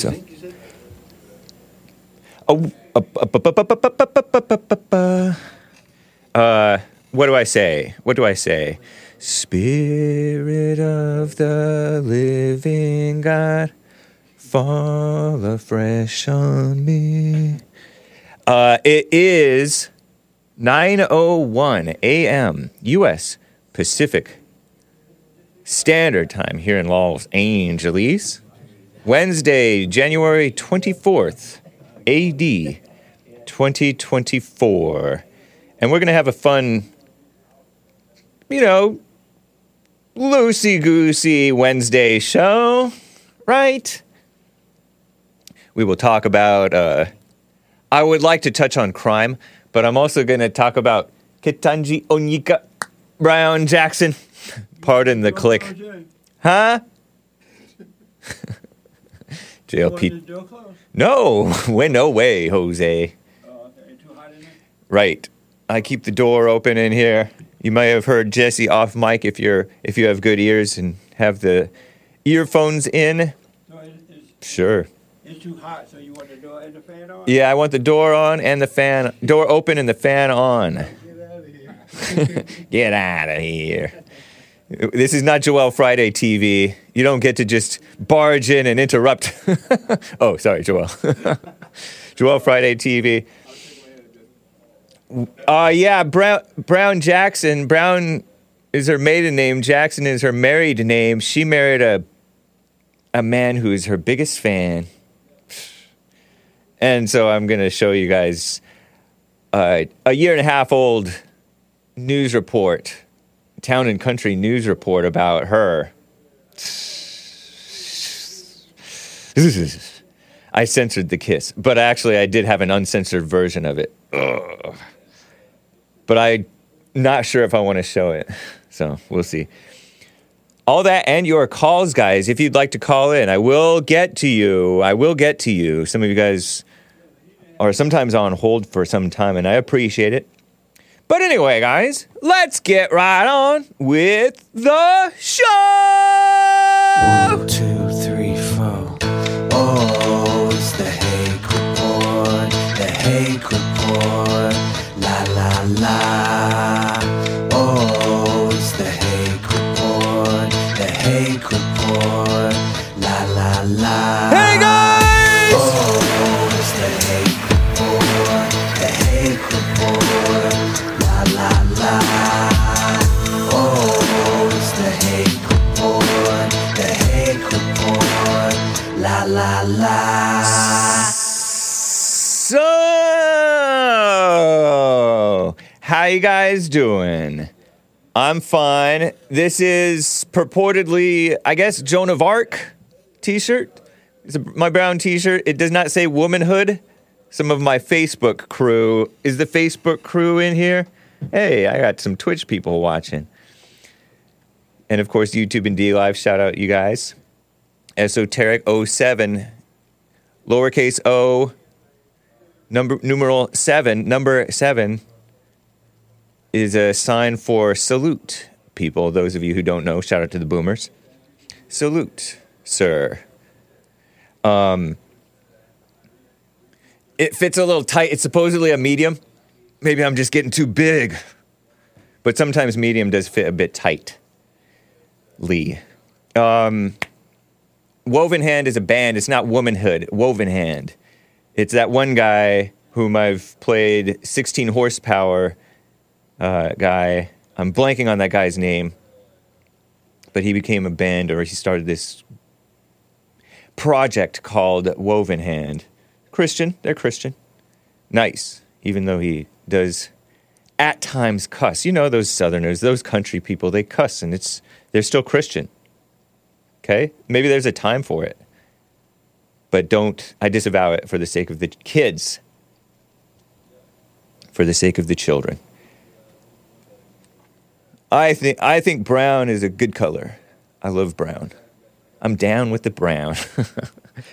So. What do I say? Spirit of the living God, fall afresh on me. It is 9:01 a.m. U.S. Pacific Standard Time here in Los Angeles. Wednesday, January 24th, A.D. 2024. And we're going to have a fun, you know, loosey-goosey Wednesday show, right? We will talk about, I would like to touch on crime, but I'm also going to talk about Ketanji Onyika Brown Jackson. Pardon the click. Huh? JLP. No, no way, Jose. Too hot in there? Right. I keep the door open in here. You might have heard Jesse off mic if you have good ears and have the earphones in. So it's, sure. It's too hot, so you want the door and the fan on? Yeah, I want the door on and the fan door open and the fan on. Get out of here. Get out of here. This is not Joelle Friday TV. You don't get to just barge in and interrupt. Oh, sorry, Joelle. Joelle Friday TV. Yeah, Brown Jackson. Brown is her maiden name. Jackson is her married name. She married a man who is her biggest fan. And so I'm going to show you guys a 1.5 year old news report. Town and Country news report about her. I censored the kiss, but actually I did have an uncensored version of it. Ugh. But I'm not sure if I want to show it, so we'll see. All that and your calls, guys. If you'd like to call in, I will get to you. Some of you guys are sometimes on hold for some time, and I appreciate it. But anyway, guys, let's get right on with the show! 1, 2, 3, 4. Oh, it's the Hake Report, the Hake Report, la la la. Oh, it's the Hake Report, the Hake Report, la la la. Hey, guys! Oh, it's the Hake Report, the Hake Report. La la, oh, it's the Hake Report, the Hake Report, la la la. So, how you guys doing? I'm fine. This is purportedly, I guess, Joan of Arc t-shirt. It's my brown t-shirt. It does not say womanhood. Some of my Facebook crew. Is the Facebook crew in here? Hey, I got some Twitch people watching. And, of course, YouTube and D Live. Shout out, you guys. Esoteric07, lowercase o, numeral 7. Number 7 is a sign for salute, people. Those of you who don't know, shout out to the boomers. Salute, sir. It fits a little tight. It's supposedly a medium. Maybe I'm just getting too big. But sometimes medium does fit a bit tightly. Wovenhand is a band. It's not womanhood. Wovenhand. It's that one guy whom I've played 16 horsepower guy. I'm blanking on that guy's name. But he became a band, or he started this project called Wovenhand. Christian. They're Christian. Nice. Even though he does at times cuss. You know those Southerners, those country people, they cuss, and they're still Christian. Okay? Maybe there's a time for it. But I disavow it for the sake of the kids. For the sake of the children. I think brown is a good color. I love brown. I'm down with the brown.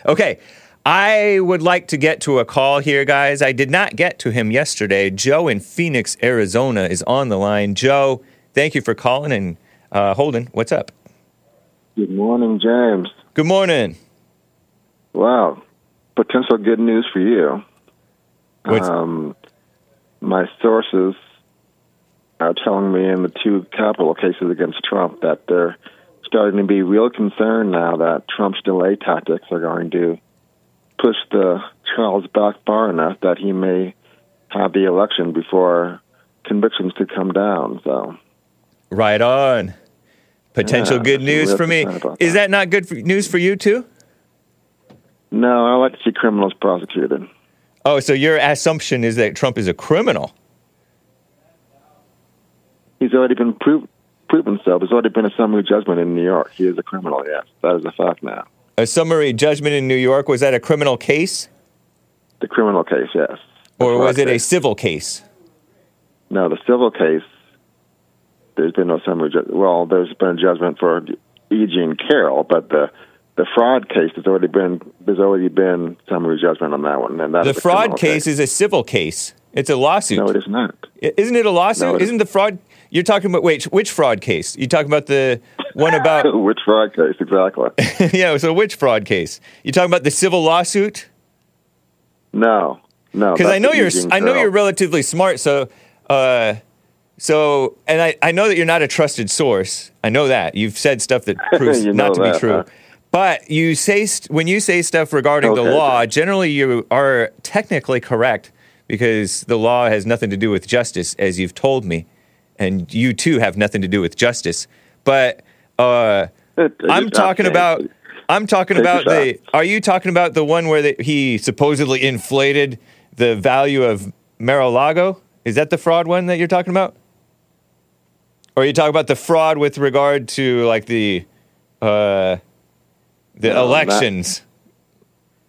Okay. I would like to get to a call here, guys. I did not get to him yesterday. Joe in Phoenix, Arizona is on the line. Joe, thank you for calling and holding. What's up? Good morning, James. Good morning. Wow. Potential good news for you. My sources are telling me in the two capital cases against Trump that they're starting to be real concerned now that Trump's delay tactics are going to push the trials back far enough that he may have the election before convictions could come down. So, right on. Potential good news for me. Is that not good news for you, too? No, I like to see criminals prosecuted. Oh, so your assumption is that Trump is a criminal? He's already been proven himself. There's already been a summary judgment in New York. He is a criminal, yes. That is a fact now. A summary judgment in New York? Was that a criminal case? The criminal case, yes. Or was it a civil case? No, the civil case, there's been no summary judgment. Well, there's been a judgment for E. Jean Carroll, but the fraud case there's already been summary judgment on that one. And that the fraud case is a civil case. It's a lawsuit. No, it is not. Isn't it a lawsuit? No, isn't the fraud? You're talking about which fraud case? You talking about the one about which fraud case exactly? Yeah, so which fraud case? You talking about the civil lawsuit? No. Because I know you're relatively smart, so. And I know that you're not a trusted source. I know that. You've said stuff that proves not to be true. But you say when you say stuff regarding the law, generally you are technically correct because the law has nothing to do with justice, as you've told me. And you, too, have nothing to do with justice. But are you talking about the one where he supposedly inflated the value of Mar-a-Lago? Is that the fraud one that you're talking about? Or are you talking about the fraud with regard to, like, the elections?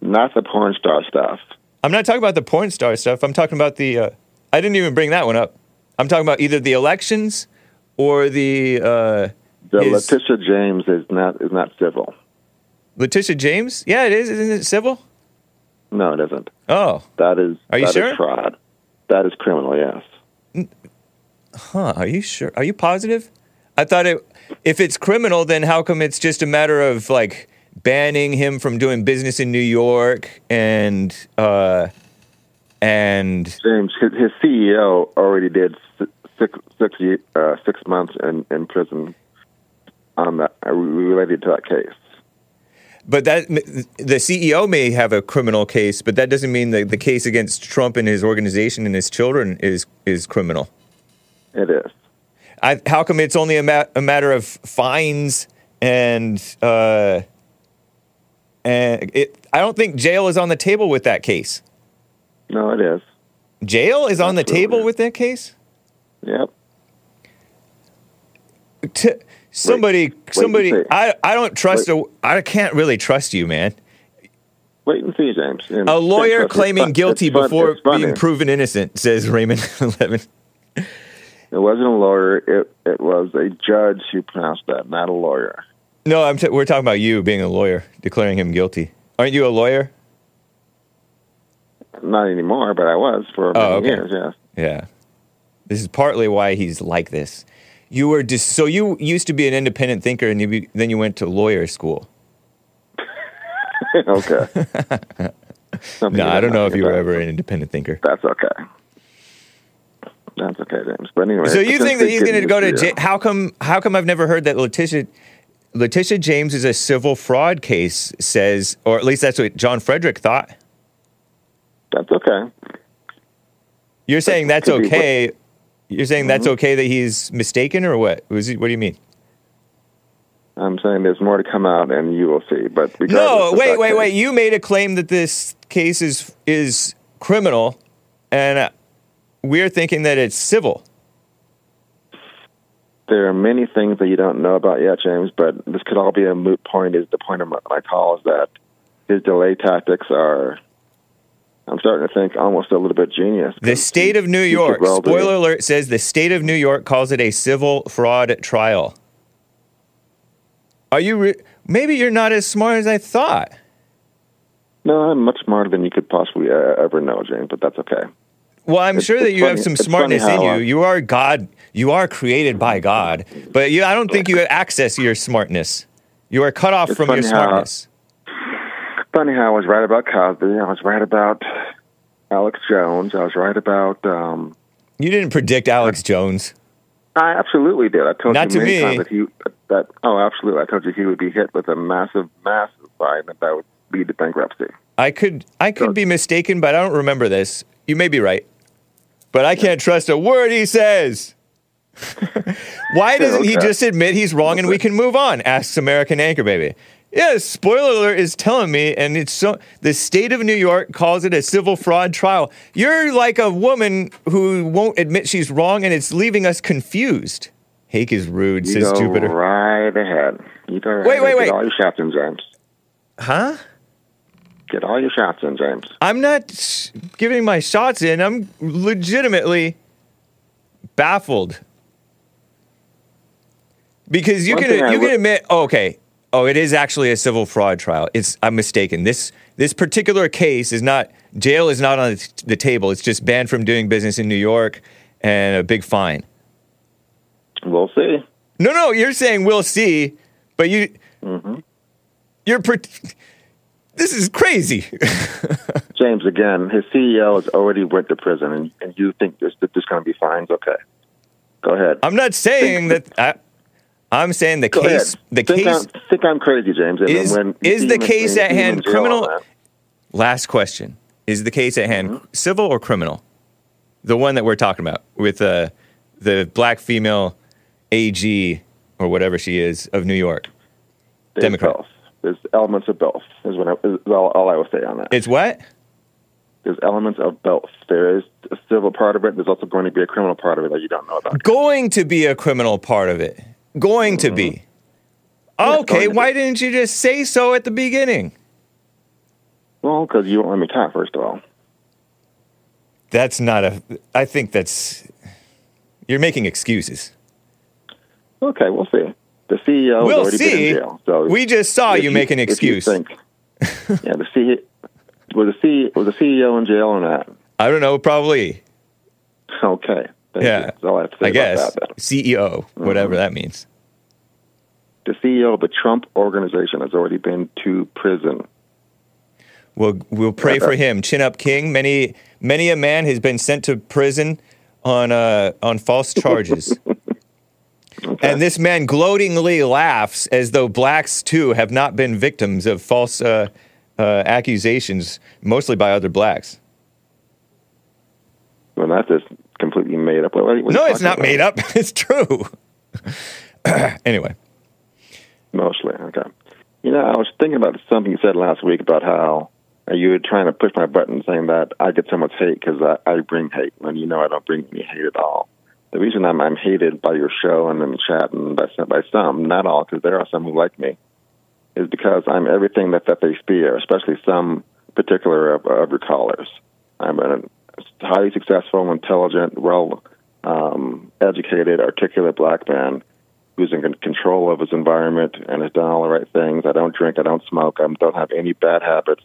Not the porn star stuff. I'm not talking about the porn star stuff. I'm talking about the... I didn't even bring that one up. I'm talking about either the elections or the... Letitia James is not civil. Letitia James? Yeah, it is. Isn't it civil? No, it isn't. Oh. Are you sure? That is fraud. That is criminal, yes. Huh, are you sure? Are you positive? I thought if it's criminal, then how come it's just a matter of, like, banning him from doing business in New York and... James, his CEO already did 6 months in prison on that, related to that case. But the CEO may have a criminal case, but that doesn't mean the case against Trump and his organization and his children is criminal. It is. How come it's only a matter of fines and I don't think jail is on the table with that case. No, it is. Jail is on the table with that case? Yep. I can't really trust you, man. Wait and see, James. And a lawyer claiming guilty before being proven innocent, says Raymond Levin. It wasn't a lawyer. It was a judge who pronounced that, not a lawyer. No, we're talking about you being a lawyer, declaring him guilty. Aren't you a lawyer? Not anymore, but I was for many years, yes. Yeah. This is partly why he's like this. You were so you used to be an independent thinker, and then you went to lawyer school. Okay. No, I don't know if you were ever an independent thinker. That's okay. That's okay, James. But anyway, so you think that he's going to go to jail? How come I've never heard that Letitia James is a civil fraud case? Says, or at least that's what John Frederick thought. That's okay. You're saying that's okay. You're saying that's okay that he's mistaken, or what? What do you mean? I'm saying there's more to come out, and you will see. But no, wait! You made a claim that this case is criminal, and we're thinking that it's civil. There are many things that you don't know about yet, James. But this could all be a moot point. Is the point of my call is that his delay tactics are. I'm starting to think almost a little bit genius. The state of New York, spoiler alert, says the state of New York calls it a civil fraud trial. Are you... Maybe you're not as smart as I thought. No, I'm much smarter than you could possibly ever know, James, but that's okay. Well, I'm sure that you have some smartness in you. You are God. You are created by God, but I don't think you have access to your smartness. You are cut off from your smartness. Funny how I was right about Cosby. I was right about Alex Jones. I was right about... You didn't predict Alex Jones. I absolutely did. I told you many times that absolutely. I told you he would be hit with a massive, massive fine that would lead to bankruptcy. I could be mistaken, but I don't remember this. You may be right, but I can't trust a word he says. Why doesn't he just admit he's wrong and we can move on? Asks American Anchor Baby. Yes, spoiler alert is telling me, and it's so. The state of New York calls it a civil fraud trial. You're like a woman who won't admit she's wrong, and it's leaving us confused. Hake is rude, you says Jupiter. Right ahead. You go right ahead. Wait. Get all your shots in, James. Huh? Get all your shots in, James. I'm not giving my shots in. I'm legitimately baffled because you can admit. Oh, okay. Oh, it is actually a civil fraud trial. I'm mistaken. This particular case is not, jail is not on the table. It's just banned from doing business in New York and a big fine. We'll see. No, you're saying we'll see, but you, this is crazy. James, again, his CEO has already went to prison, and you think there's going to be fines? Okay. Go ahead. I'm not saying I'm saying the case. The case. I'm crazy, James. Is the case at hand criminal? Last question: is the case at hand civil or criminal? The one that we're talking about with the black female AG or whatever she is of New York, Democrat. Both. There's elements of both. Is all I will say on that. It's what? There's elements of both. There is a civil part of it. There's also going to be a criminal part of it that you don't know about. Going to be a criminal part of it. Going to be. Okay, why didn't you just say so at the beginning? Well, because you won't let me talk, first of all. That's not a... I think that's... You're making excuses. Okay, we'll see. The CEO has already been in jail. So we just saw you make an excuse. Was the CEO in jail or not? I don't know, probably. Okay. That's all I have to say about that. CEO, whatever that means. The CEO of the Trump organization has already been to prison. We'll pray for him. Chin up, King. Many a man has been sent to prison on false charges. Okay. And this man gloatingly laughs as though blacks too have not been victims of false accusations, mostly by other blacks. Well, not this. Completely made up. No, it's not made up. It's true. Anyway. Mostly. Okay. You know, I was thinking about something you said last week about how you were trying to push my button saying that I get so much hate because I bring hate, when you know I don't bring any hate at all. The reason I'm hated by your show and in the chat and by some, not all, because there are some who like me, is because I'm everything that they fear, especially some particular of your callers. I'm an highly successful, intelligent, well-educated, articulate black man who's in control of his environment and has done all the right things. I don't drink. I don't smoke. I don't have any bad habits.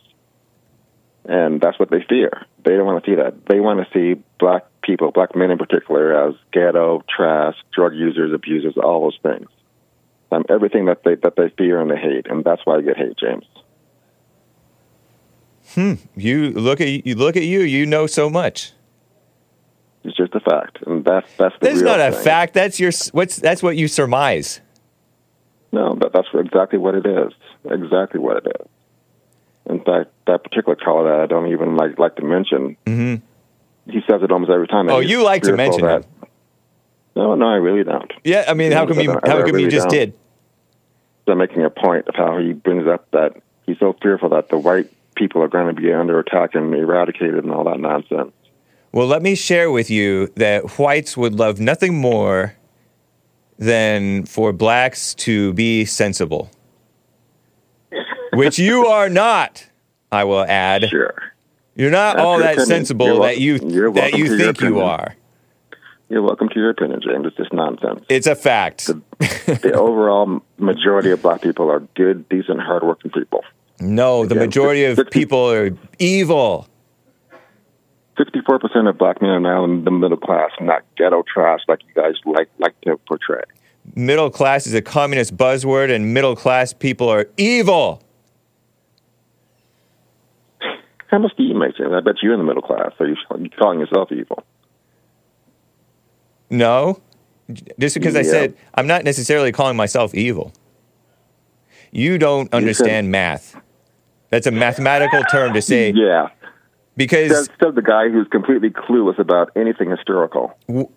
And that's what they fear. They don't want to see that. They want to see black people, black men in particular, as ghetto, trash, drug users, abusers, all those things. I'm everything that they fear and they hate, and that's why I get hate, James. You look at you. You know so much. It's just a fact, and that's the. That's not a fact. That's your. That's what you surmise. No, that's exactly what it is. Exactly what it is. In fact, that particular caller that I don't even like to mention, he says it almost every time. Oh, you like to mention that? No, I really don't. Yeah, I mean, how come you? How come you just did? I'm making a point of how he brings up that he's so fearful that the white people are going to be under attack and eradicated and all that nonsense. Well, let me share with you that whites would love nothing more than for blacks to be sensible, which you are not, I will add. Sure. You're not all that sensible that you think you are. You're welcome to your opinion, James. It's just nonsense. It's a fact. The overall majority of black people are good, decent, hardworking people. No, the majority of people are evil. 54% of black men are now in the middle class, not ghetto trash like you guys like to portray. Middle class is a communist buzzword, and middle class people are evil. How much do you make? And I bet you're in the middle class. So you're calling yourself evil. No. Just because I said I'm not necessarily calling myself evil. You don't understand math. That's a mathematical term to say. Yeah. Because that's the guy who's completely clueless about anything historical. Well,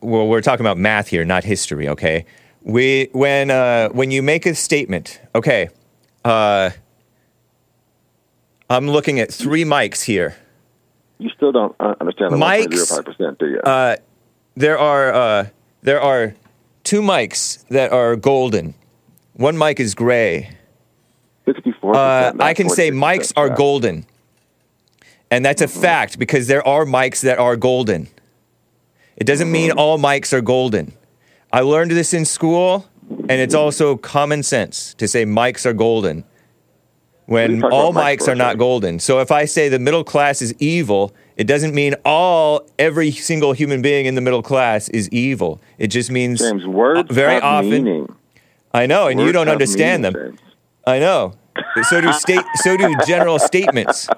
we're talking about math here, not history, okay? When you make a statement, okay, I'm looking at three mics here. You still don't understand the 1.05%, do you? There are two mics that are golden. One mic is gray. 64%. I can say mics are golden, and that's a fact because there are mics that are golden. It doesn't mean all mics are golden. I learned this in school, and it's also common sense to say mics are golden when all mics are not golden. So if I say the middle class is evil, it doesn't mean every single human being in the middle class is evil. It just means James, words very often. Meaning. I know, and words you don't understand meaning, them. James. I know. So do general statements.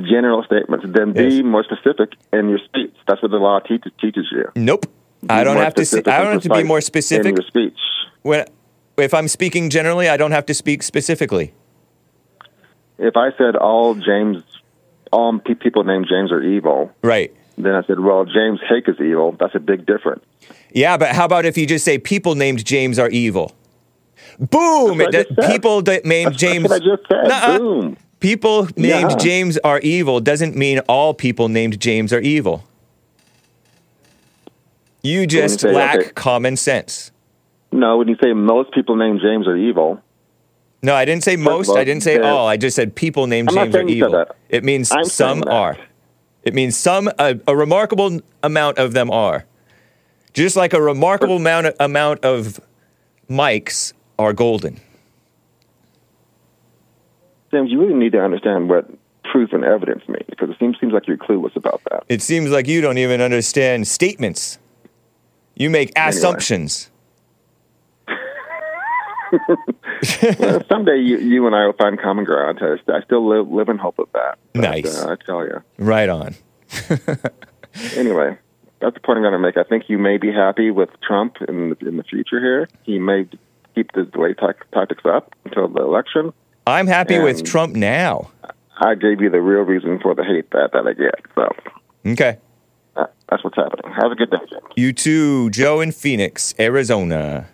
General statements. Then be more specific in your speech. That's what the law teaches you. Nope. I don't have to be more specific in your speech. If I'm speaking generally, I don't have to speak specifically. If I said all people named James are evil, right? Then I said, well, James Hake is evil. That's a big difference. Yeah, but how about if you just say people named James are evil? Boom! People named James. That's what I just said. Boom. People named James are evil doesn't mean all people named James are evil. You just lack common sense. No, when you say most people named James are evil. No, I didn't say most. I didn't say all. I just said people named James are evil. It means some are. It means some, a remarkable amount of them are. Just like a remarkable amount of mics are golden. James, you really need to understand what proof and evidence mean, because it seems like you're clueless about that. It seems like you don't even understand statements. You make assumptions. Well, someday you and I will find common ground. I still live in hope of that. But, nice. I tell you. Right on. Anyway, that's the point I'm going to make. I think you may be happy with Trump in the future here. He may keep the delay tactics up until the election. I'm happy with Trump now. I gave you the real reason for the hate that I get. So okay, that's what's happening. Have a good day. You too, Joe in Phoenix, Arizona.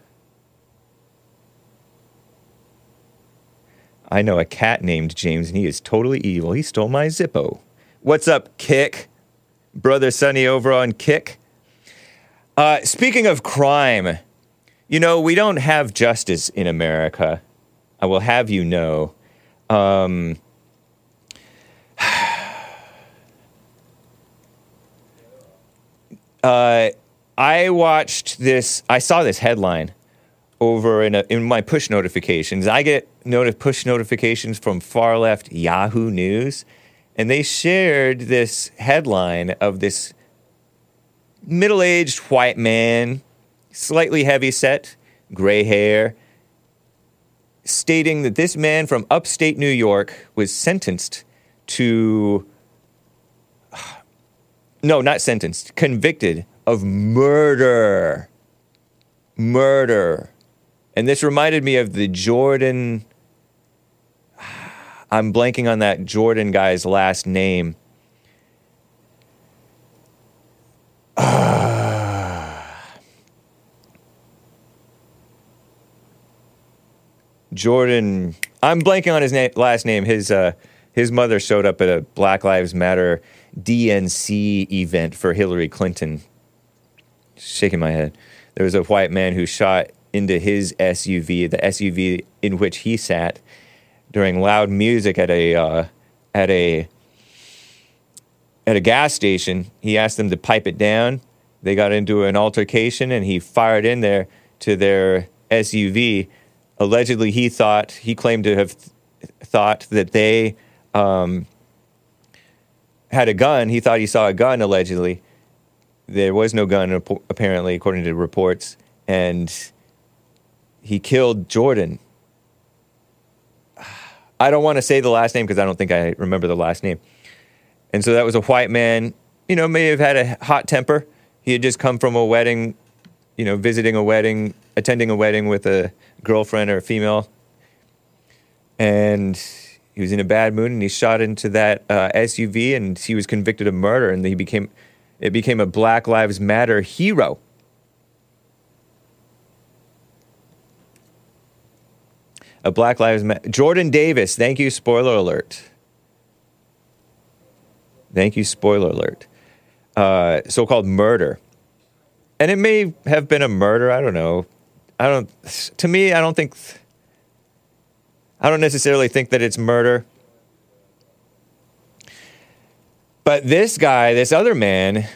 I know a cat named James, and he is totally evil. He stole my Zippo. What's up, Kick? Brother Sonny over on Kick. Speaking of crime, we don't have justice in America. I will have you know. I saw this headline over in my push notifications. I get push notifications from far left Yahoo News, and they shared this headline of this middle-aged white man, slightly heavy-set, gray hair, stating that this man from upstate New York was convicted of murder. Murder. And this reminded me of the Jordan, I'm blanking on that Jordan guy's last name. Jordan, I'm blanking on his last name. His mother showed up at a Black Lives Matter DNC event for Hillary Clinton. Shaking my head. There was a white man who shot into his SUV, the SUV in which he sat, during loud music at a gas station. He asked them to pipe it down. They got into an altercation, and he fired in there to their SUV. Allegedly, he claimed to have thought that they had a gun. He thought he saw a gun, allegedly. There was no gun, apparently, according to reports. And he killed Jordan. I don't want to say the last name because I don't think I remember the last name. And so that was a white man, you know, may have had a hot temper. He had just come from a wedding, you know, visiting a wedding, attending a wedding with a girlfriend or a female. And he was in a bad mood, and he shot into that SUV, and he was convicted of murder, and it became a Black Lives Matter hero. A Black Lives Matter... Jordan Davis, thank you, spoiler alert. Thank you, spoiler alert. So-called murder. And it may have been a murder, I don't know. To me, I don't think... I don't necessarily think that it's murder. But this guy, this other man,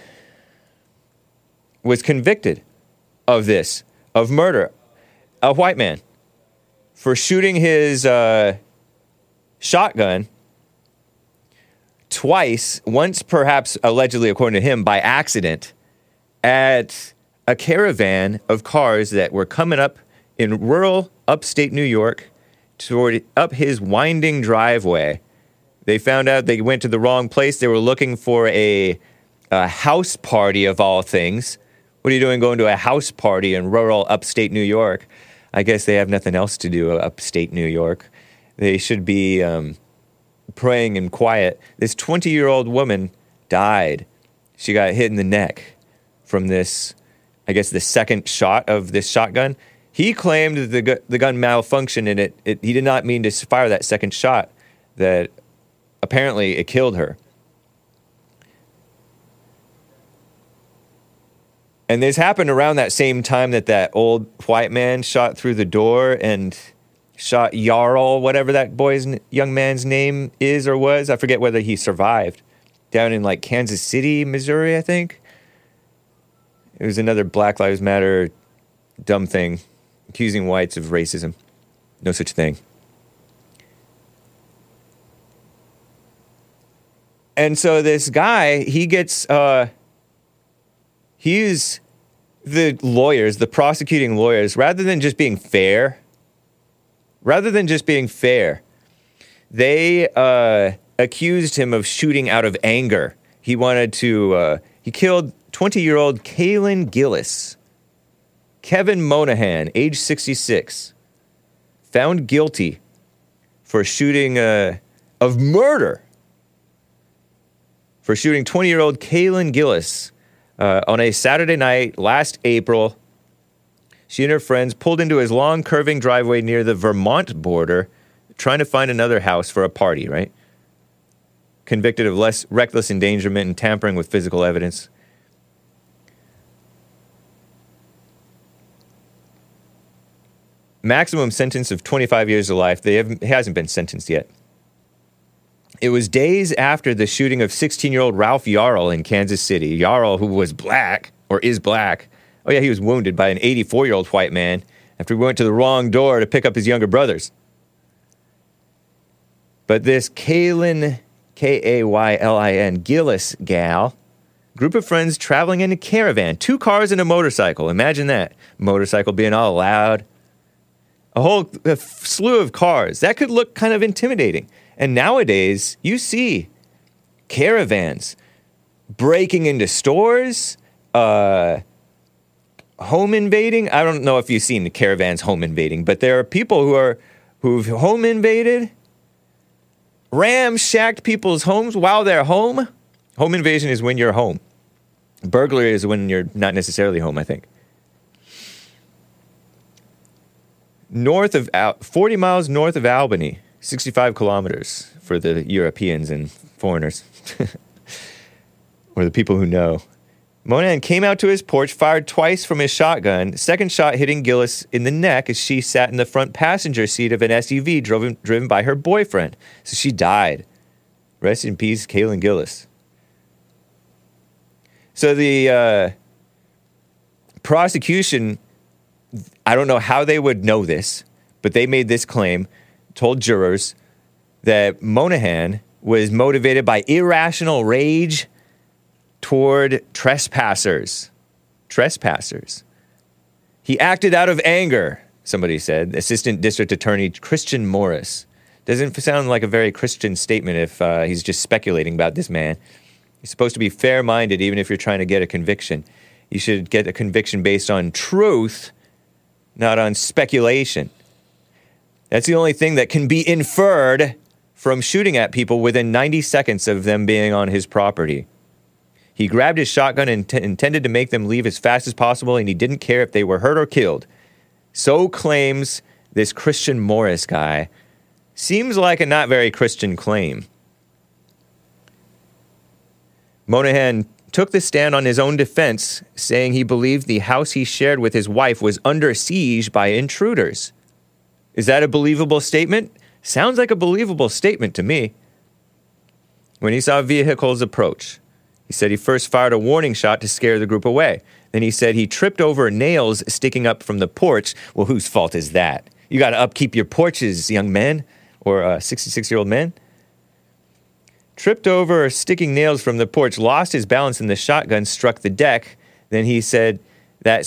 was convicted of this, of murder. A white man. For shooting his shotgun twice, once perhaps allegedly, according to him, by accident, at a caravan of cars that were coming up in rural upstate New York toward up his winding driveway. They found out they went to the wrong place. They were looking for a house party of all things. What are you doing going to a house party in rural upstate New York? I guess they have nothing else to do upstate New York. They should be praying in quiet. This 20-year-old woman died. She got hit in the neck from this, I guess, the second shot of this shotgun. He claimed that the gun malfunctioned, and he did not mean to fire that second shot, that apparently it killed her. And this happened around that same time that old white man shot through the door and shot Yarrell, whatever that young man's name is or was. I forget whether he survived. Down in, like, Kansas City, Missouri, I think. It was another Black Lives Matter dumb thing. Accusing whites of racism. No such thing. And so this guy, he gets... He's the lawyers, the prosecuting lawyers, rather than just being fair, they accused him of shooting out of anger. He wanted to, he killed 20-year-old Kaylin Gillis. Kevin Monahan, age 66, found guilty for shooting, of murder, for shooting 20-year-old Kaylin Gillis. On a Saturday night, last April, she and her friends pulled into his long, curving driveway near the Vermont border, trying to find another house for a party, right? Convicted of reckless endangerment and tampering with physical evidence. Maximum sentence of 25 years to life. He hasn't been sentenced yet. It was days after the shooting of 16-year-old Ralph Yarrell in Kansas City. Yarrell, who was black, or is black. Oh, yeah, he was wounded by an 84-year-old white man after he went to the wrong door to pick up his younger brothers. But this Kaylin, Kaylin Gillis gal, group of friends traveling in a caravan, 2 cars and a motorcycle. Imagine that. Motorcycle being all loud. A whole slew of cars. That could look kind of intimidating. And nowadays, you see caravans breaking into stores, home invading. I don't know if you've seen the caravans home invading, but there are people who've home invaded, ramshacked people's homes while they're home. Home invasion is when you're home. Burglary is when you're not necessarily home, I think. Forty miles north of Albany. 65 kilometers for the Europeans and foreigners, or the people who know. Monahan came out to his porch, fired twice from his shotgun, second shot hitting Gillis in the neck as she sat in the front passenger seat of an SUV driven by her boyfriend. So she died. Rest in peace, Kaylin Gillis. So the prosecution, I don't know how they would know this, but they made this claim, told jurors that Monahan was motivated by irrational rage toward trespassers. Trespassers. He acted out of anger, somebody said. Assistant District Attorney Christian Morris Doesn't sound like a very Christian statement if he's just speculating about this man. You're supposed to be fair-minded even if you're trying to get a conviction. You should get a conviction based on truth, not on speculation. That's the only thing that can be inferred from shooting at people within 90 seconds of them being on his property. He grabbed his shotgun and intended to make them leave as fast as possible, and he didn't care if they were hurt or killed. So claims this Christian Morris guy. Seems like a not very Christian claim. Monahan took the stand on his own defense, saying he believed the house he shared with his wife was under siege by intruders. Is that a believable statement? Sounds like a believable statement to me. When he saw vehicles approach, he said he first fired a warning shot to scare the group away. Then he said he tripped over nails sticking up from the porch. Well, whose fault is that? You got to upkeep your porches, young men, or 66-year-old men. Tripped over sticking nails from the porch, lost his balance, and the shotgun struck the deck. Then he said that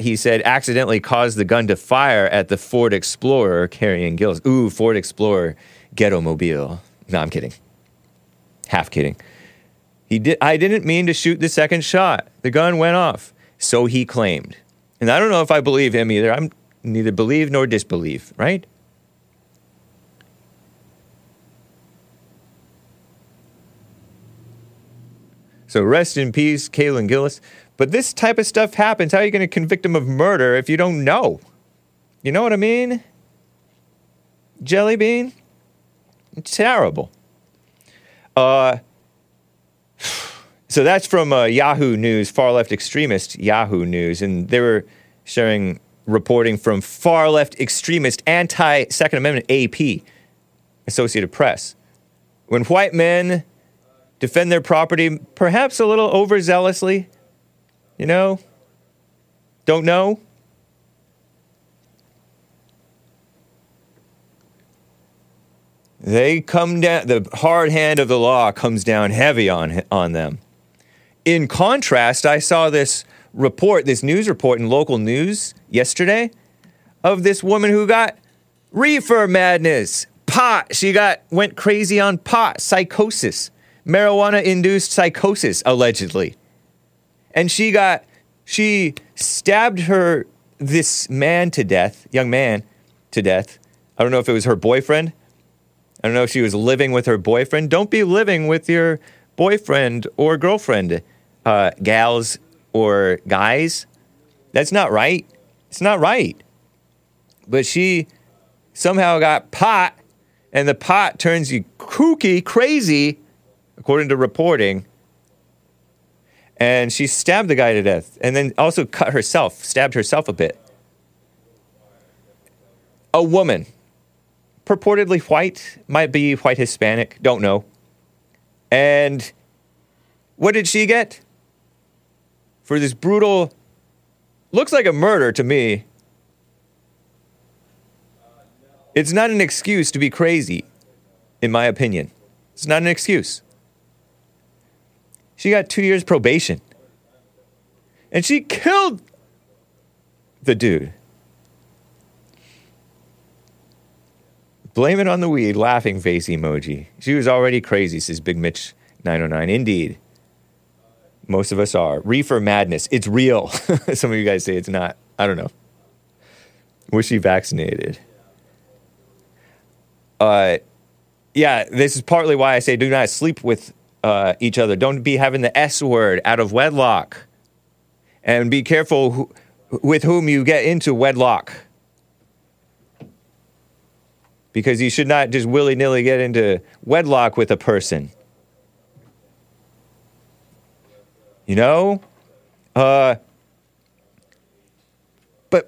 he said accidentally caused the gun to fire at the Ford Explorer carrying Gillis. Ooh, Ford Explorer, ghetto mobile. No, I'm kidding. Half kidding. I didn't mean to shoot the second shot. The gun went off. So he claimed. And I don't know if I believe him either. I'm neither believe nor disbelieve, right? So rest in peace, Kaylin Gillis. But this type of stuff happens. How are you going to convict him of murder if you don't know? You know what I mean? Jelly bean? Terrible. So that's from Yahoo News, far-left extremist Yahoo News. And they were sharing reporting from far-left extremist anti-Second Amendment AP, Associated Press. When white men defend their property, perhaps a little overzealously. You know? Don't know? They come down, the hard hand of the law comes down heavy on them. In contrast, I saw this report, this news report in local news yesterday of this woman who got reefer madness, pot. She went crazy on pot, psychosis. Marijuana-induced psychosis, allegedly. And she stabbed young man to death. I don't know if it was her boyfriend. I don't know if she was living with her boyfriend. Don't be living with your boyfriend or girlfriend, gals or guys. That's not right. It's not right. But she somehow got pot, and the pot turns you kooky, crazy, according to reporting, and she stabbed the guy to death, and then also stabbed herself a bit. A woman, purportedly white, might be white Hispanic, don't know. And what did she get? For this brutal, looks like a murder to me. It's not an excuse to be crazy, in my opinion. It's not an excuse. She got 2 years probation. And she killed the dude. Blame it on the weed, laughing face emoji. She was already crazy, says Big Mitch 909. Indeed. Most of us are. Reefer madness. It's real. Some of you guys say it's not. I don't know. Was she vaccinated? Yeah, this is partly why I say do not sleep with each other. Don't be having the S word out of wedlock. And be careful with whom you get into wedlock. Because you should not just willy-nilly get into wedlock with a person. You know? But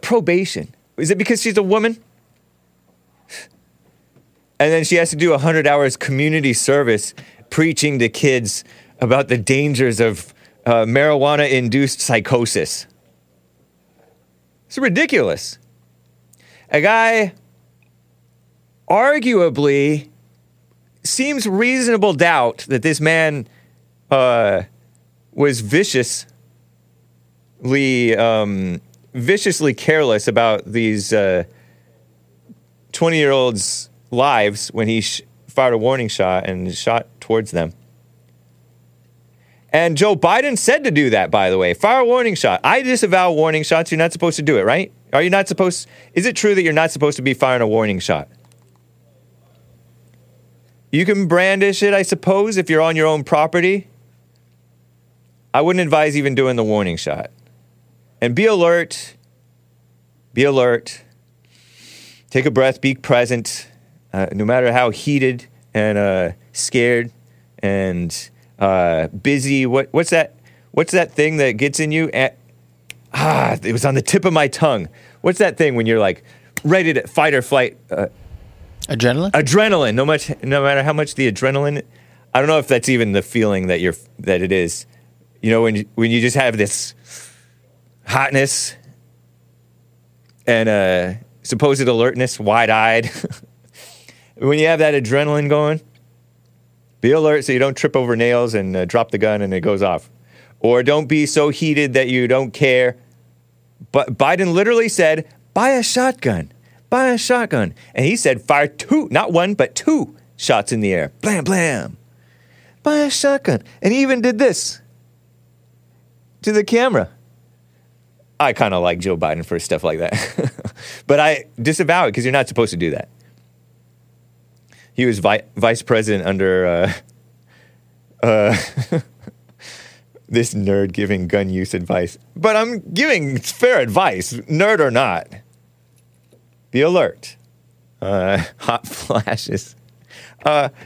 probation. Is it because she's a woman? And then she has to do 100 hours community service preaching to kids about the dangers of marijuana-induced psychosis. It's ridiculous. A guy arguably seems reasonable doubt that this man was viciously careless about these 20-year-olds lives when he fired a warning shot and shot towards them. And Joe Biden said to do that, by the way. Fire a warning shot. I disavow warning shots. You're not supposed to do it, right? Are you not supposed... Is it true that you're not supposed to be firing a warning shot? You can brandish it, I suppose, if you're on your own property. I wouldn't advise even doing the warning shot. And be alert. Be alert. Take a breath. Be present. No matter how heated and scared and... busy. What's that? What's that thing that gets in you? It was on the tip of my tongue. What's that thing when you're like ready to fight or flight? Adrenaline. Adrenaline. No matter how much the adrenaline. I don't know if that's even the feeling that it is. You know, when you just have this hotness and supposed alertness, wide-eyed. When you have that adrenaline going. Be alert so you don't trip over nails and drop the gun and it goes off. Or don't be so heated that you don't care. But Biden literally said, buy a shotgun. Buy a shotgun. And he said, fire two, not one, but two shots in the air. Blam, blam. Buy a shotgun. And he even did this to the camera. I kind of like Joe Biden for stuff like that. But I disavow it because you're not supposed to do that. He was vice president under this nerd giving gun use advice. But I'm giving fair advice, nerd or not. Be alert. Hot flashes. And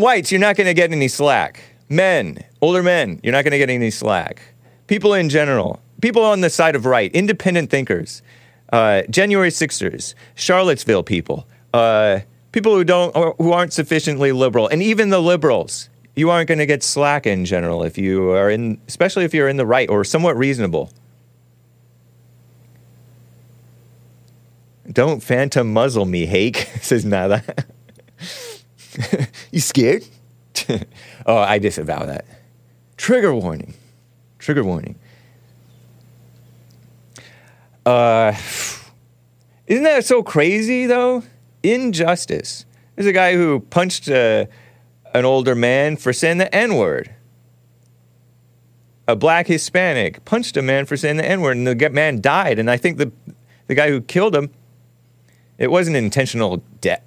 whites, you're not going to get any slack. Men, older men, you're not going to get any slack. People in general, people on the side of right, independent thinkers. January 6ers, Charlottesville people, people who aren't sufficiently liberal, and even the liberals, you aren't going to get slack in general if you are especially if you're in the right or somewhat reasonable. Don't phantom muzzle me, Hake, says Nada. You scared? Oh, I disavow that. Trigger warning. Trigger warning. Isn't that so crazy, though? Injustice. There's a guy who punched an older man for saying the N-word. A black Hispanic punched a man for saying the N-word, and the man died. And I think the guy who killed him, it wasn't intentional death.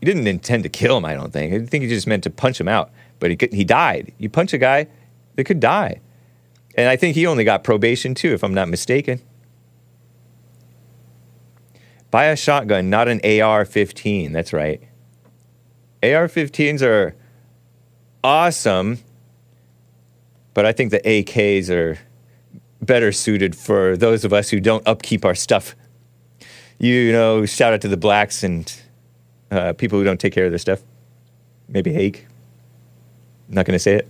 He didn't intend to kill him, I don't think. I think he just meant to punch him out. But he died. You punch a guy, they could die. And I think he only got probation, too, if I'm not mistaken. Buy a shotgun, not an AR-15. That's right. AR-15s are awesome, but I think the AKs are better suited for those of us who don't upkeep our stuff. You know, shout out to the blacks and people who don't take care of their stuff. Maybe Hake. I'm not going to say it.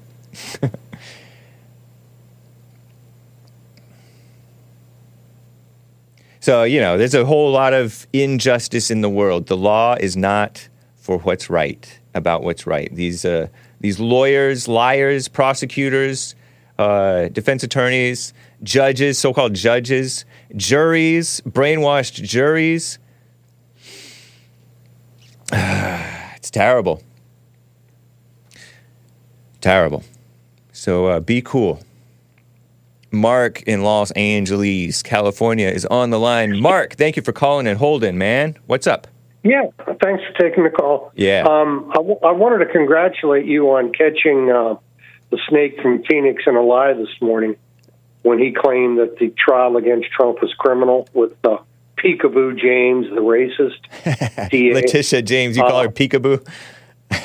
So, you know, there's a whole lot of injustice in the world. The law is not for what's right, about what's right. These lawyers, liars, prosecutors, defense attorneys, judges, so-called judges, juries, brainwashed juries. It's terrible. Terrible. So be cool. Mark in Los Angeles, California is on the line. Mark, thank you for calling and holding, man. What's up? Yeah, thanks for taking the call. Yeah. I wanted to congratulate you on catching the snake from Phoenix in a lie this morning when he claimed that the trial against Trump was criminal with Peekaboo James, the racist. Letitia James, you call her Peekaboo?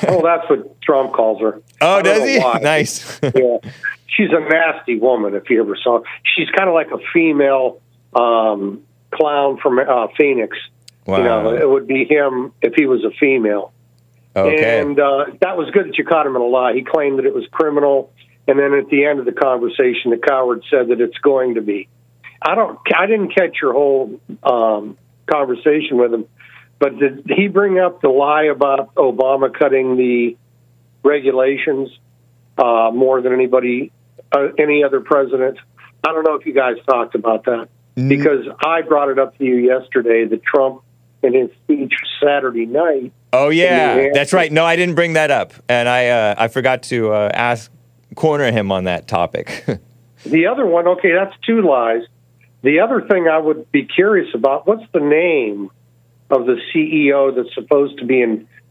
Oh, that's what Trump calls her. Oh, does he? Why. Nice. Yeah. She's a nasty woman, if you ever saw. She's kind of like a female clown from Phoenix. Wow. You know, it would be him if he was a female. Okay. And that was good that you caught him in a lie. He claimed that it was criminal, and then at the end of the conversation, the coward said that it's going to be. I didn't catch your whole conversation with him, but did he bring up the lie about Obama cutting the regulations more than anybody? Any other president. I don't know if you guys talked about that because I brought it up to you yesterday that Trump in his speech Saturday night. Oh, yeah, that's right. No, I didn't bring that up, and I forgot to corner him on that topic. The other one, okay, that's two lies. The other thing I would be curious about, what's the name of the CEO that's supposed to be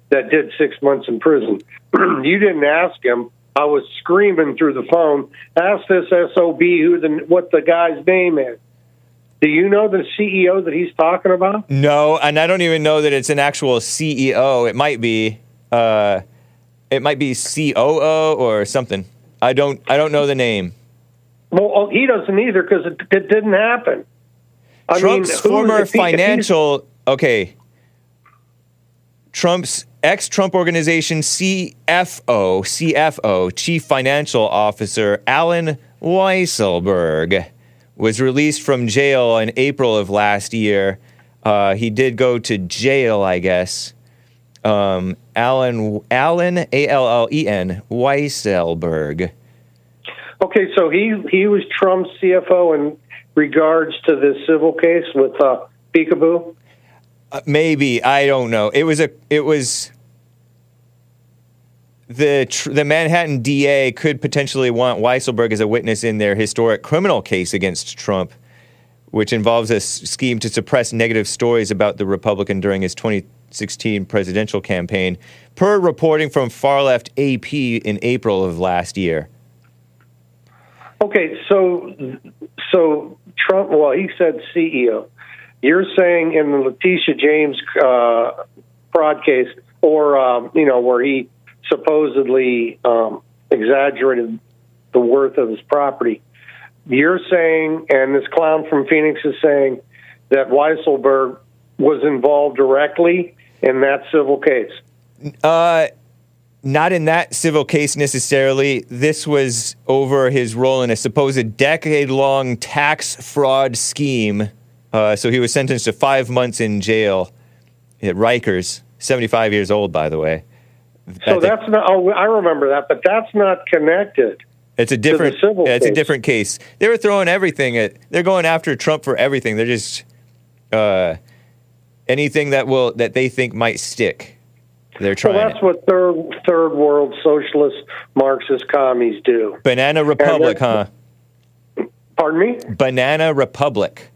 that did 6 months in prison? You didn't ask him. I was screaming through the phone, ask this SOB what the guy's name is. Do you know the CEO that he's talking about? No, and I don't even know that it's an actual CEO. It might be COO or something. I don't know the name. Well, he doesn't either because it didn't happen. Trump's ex-Trump organization CFO, Chief Financial Officer Alan Weisselberg, was released from jail in April of last year. He did go to jail, I guess. Alan A-L-L-E-N, Weisselberg. Okay, so he was Trump's CFO in regards to this civil case with Peekaboo? Maybe, I don't know. The Manhattan DA could potentially want Weisselberg as a witness in their historic criminal case against Trump, which involves a scheme to suppress negative stories about the Republican during his 2016 presidential campaign, per reporting from far-left AP in April of last year. Okay, so Trump, well, he said CEO. You're saying in the Letitia James fraud case, or, where he supposedly exaggerated the worth of his property, you're saying, and this clown from Phoenix is saying, that Weisselberg was involved directly in that civil case? Not in that civil case necessarily. This was over his role in a supposed decade-long tax fraud scheme. So he was sentenced to 5 months in jail at Rikers, 75 years old, by the way. So that's not, I remember that, but that's not connected. It's a different to the civil case. It's a different case. They were throwing everything they're going after Trump for everything. They're just, anything that they think might stick. They're trying. Well, that's what third world socialist Marxist commies do. Banana Republic, huh? Pardon me? Banana Republic.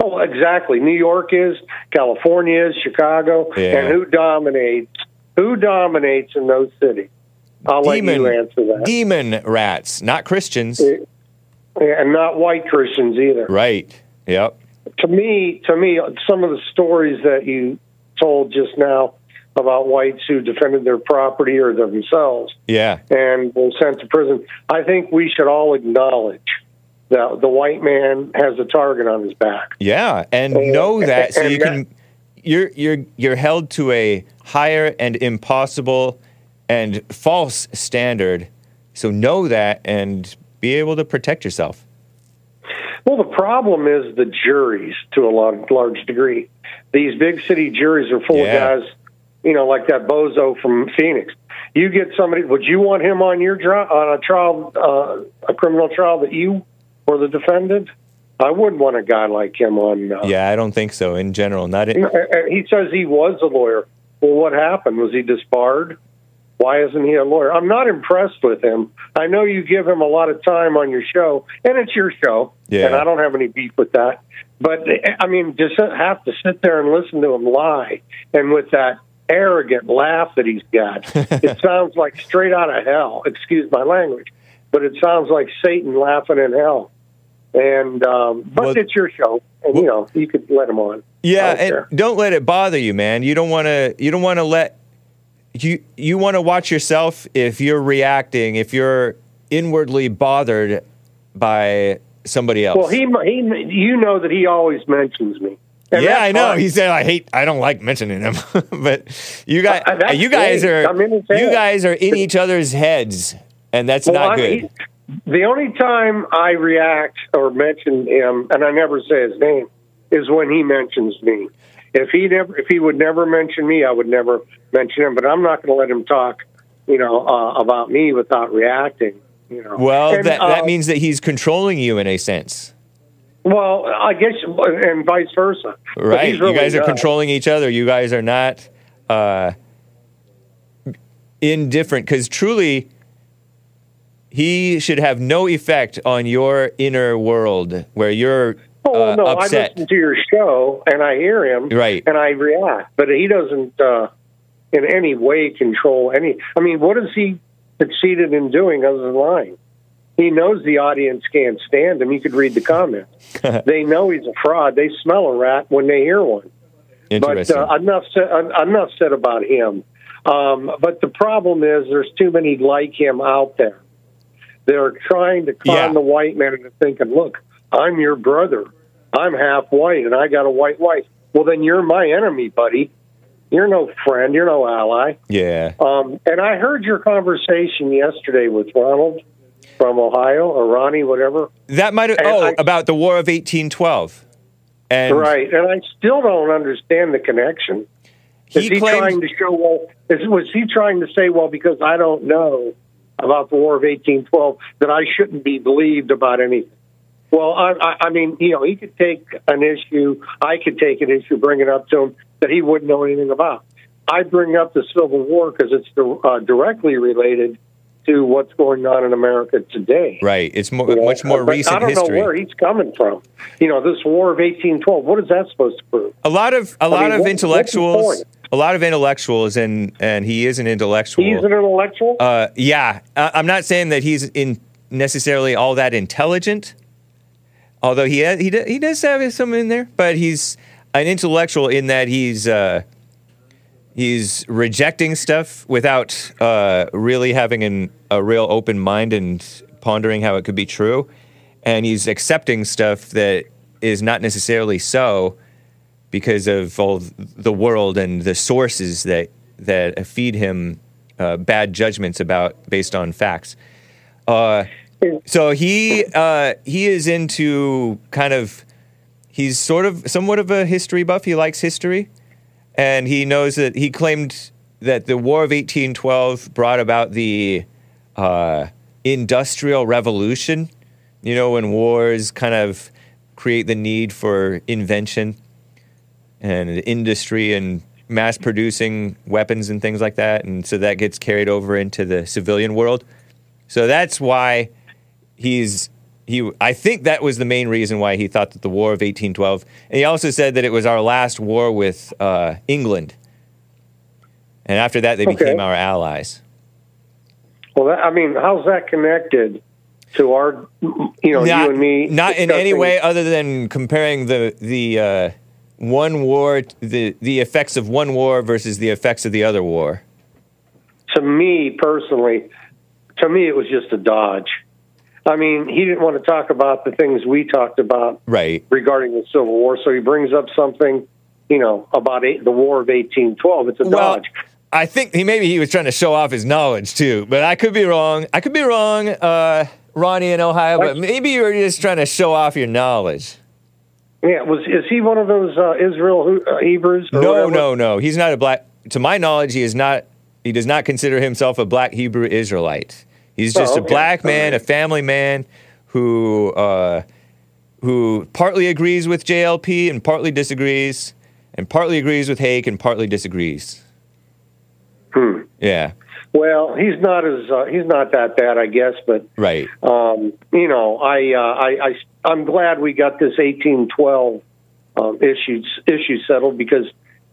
Oh, exactly. New York is, California is, Chicago, and who dominates? Who dominates in those cities? I'll let you answer that. Demon rats, not Christians, and not white Christians either. Right. Yep. To me, some of the stories that you told just now about whites who defended their property or themselves, and were sent to prison, I think we should all acknowledge the white man has a target on his back. Yeah, and know that, so you can. You're held to a higher and impossible and false standard. So know that and be able to protect yourself. Well, the problem is the juries, to a large degree. These big city juries are full of guys, like that bozo from Phoenix. You get somebody. Would you want him on your on a trial, a criminal trial that you? Or the defendant? I wouldn't want a guy like him on... I don't think so, in general. He says he was a lawyer. Well, what happened? Was he disbarred? Why isn't he a lawyer? I'm not impressed with him. I know you give him a lot of time on your show, and it's your show, and I don't have any beef with that. But, just have to sit there and listen to him lie, and with that arrogant laugh that he's got, it sounds like straight out of hell. Excuse my language. But it sounds like Satan laughing in hell. And it's your show, and you could let him on. Yeah, and don't let it bother you, man. You don't want to let you want to watch yourself if you're reacting, if you're inwardly bothered by somebody else. Well, he that he always mentions me. And I know. He said I don't like mentioning him, but you guys are in each other's heads. And that's not good. The only time I react or mention him, and I never say his name, is when he mentions me. If he would never mention me, I would never mention him. But I'm not going to let him talk, about me without reacting. Well, that means that he's controlling you in a sense. Well, I guess, and vice versa. Right. Really, you guys are controlling each other. You guys are not indifferent, because truly, he should have no effect on your inner world where you're no, upset. I listen to your show, and I hear him, right, and I react. But he doesn't in any way control any... I mean, what has he succeeded in doing other than lying? He knows the audience can't stand him. He could read the comments. They know he's a fraud. They smell a rat when they hear one. Interesting. But enough said about him. But the problem is there's too many like him out there. They're trying to con the white man into thinking, look, I'm your brother. I'm half white, and I got a white wife. Well, then you're my enemy, buddy. You're no friend. You're no ally. Yeah. And I heard your conversation yesterday with Ronald from Ohio, or Ronnie, whatever. That might have, about the War of 1812. And right, and I still don't understand the connection. Is he trying to show, was he trying to say, well, because I don't know about the War of 1812, that I shouldn't be believed about anything? Well, I mean, you know, he could take an issue, I could take an issue, bring it up to him, that he wouldn't know anything about. I bring up the Civil War because it's directly related to what's going on in America today. Right. It's much more recent history. I don't know where he's coming from. You know, this War of 1812, what is that supposed to prove? A lot of intellectuals, and he is an intellectual. He's an intellectual? Yeah. I'm not saying that he's necessarily all that intelligent, although he does have some in there, but he's an intellectual in that he's rejecting stuff without really having a real open mind and pondering how it could be true. And he's accepting stuff that is not necessarily so because of all the world and the sources that feed him bad judgments based on facts. So he is into he's sort of somewhat of a history buff. He likes history. And he knows that he claimed that the War of 1812 brought about the Industrial Revolution, you know, when wars kind of create the need for invention and industry and mass producing weapons and things like that. And so that gets carried over into the civilian world. So that's why I think that was the main reason why he thought that the War of 1812, and he also said that it was our last war with England, and after that they became our allies. Well, I mean, how's that connected to our, you know, you and me? Not in any way other than comparing the one war, the effects of one war versus the effects of the other war. To me, it was just a dodge. I mean, he didn't want to talk about the things we talked about regarding the Civil War, so he brings up something, you know, about the War of 1812. It's a dodge. I think he was trying to show off his knowledge, too, but I could be wrong. Ronnie in Ohio, but maybe you were just trying to show off your knowledge. Yeah, is he one of those Israel Hebrews? No. He's not a black... To my knowledge, he does not consider himself a black Hebrew Israelite. He's just a black man, a family man, who partly agrees with JLP and partly disagrees, and partly agrees with Hake and partly disagrees. Yeah. Well, he's not that bad, I guess. But you know, I'm glad we got this 1812 issue settled, because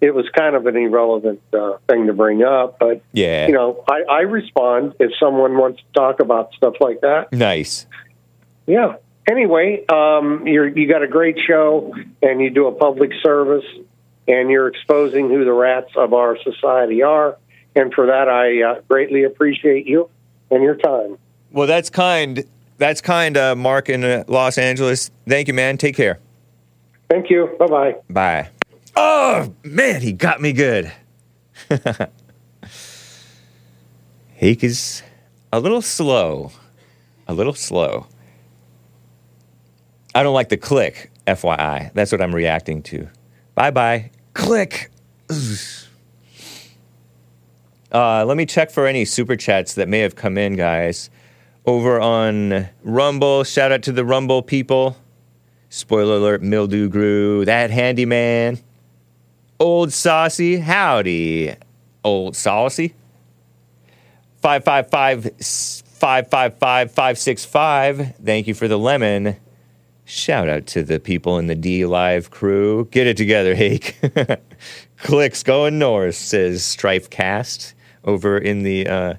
it was kind of an irrelevant thing to bring up, but, you know, I respond if someone wants to talk about stuff like that. Nice. Yeah. Anyway, you got a great show, and you do a public service, and you're exposing who the rats of our society are, and for that I greatly appreciate you and your time. Well, that's kind. That's kind, Mark in Los Angeles. Thank you, man. Take care. Thank you. Bye-bye. Bye. Oh, man, he got me good. Hake is a little slow. I don't like the click, FYI. That's what I'm reacting to. Bye-bye. Click. Let me check for any super chats that may have come in, guys. Over on Rumble, shout out to the Rumble people. Spoiler alert, mildew grew. That handyman. Old Saucy. Howdy, Old Saucy. 555-555-565. Thank you for the lemon. Shout out to the people in the D Live crew. Get it together, Hake. Clicks going north, says Strifecast over in the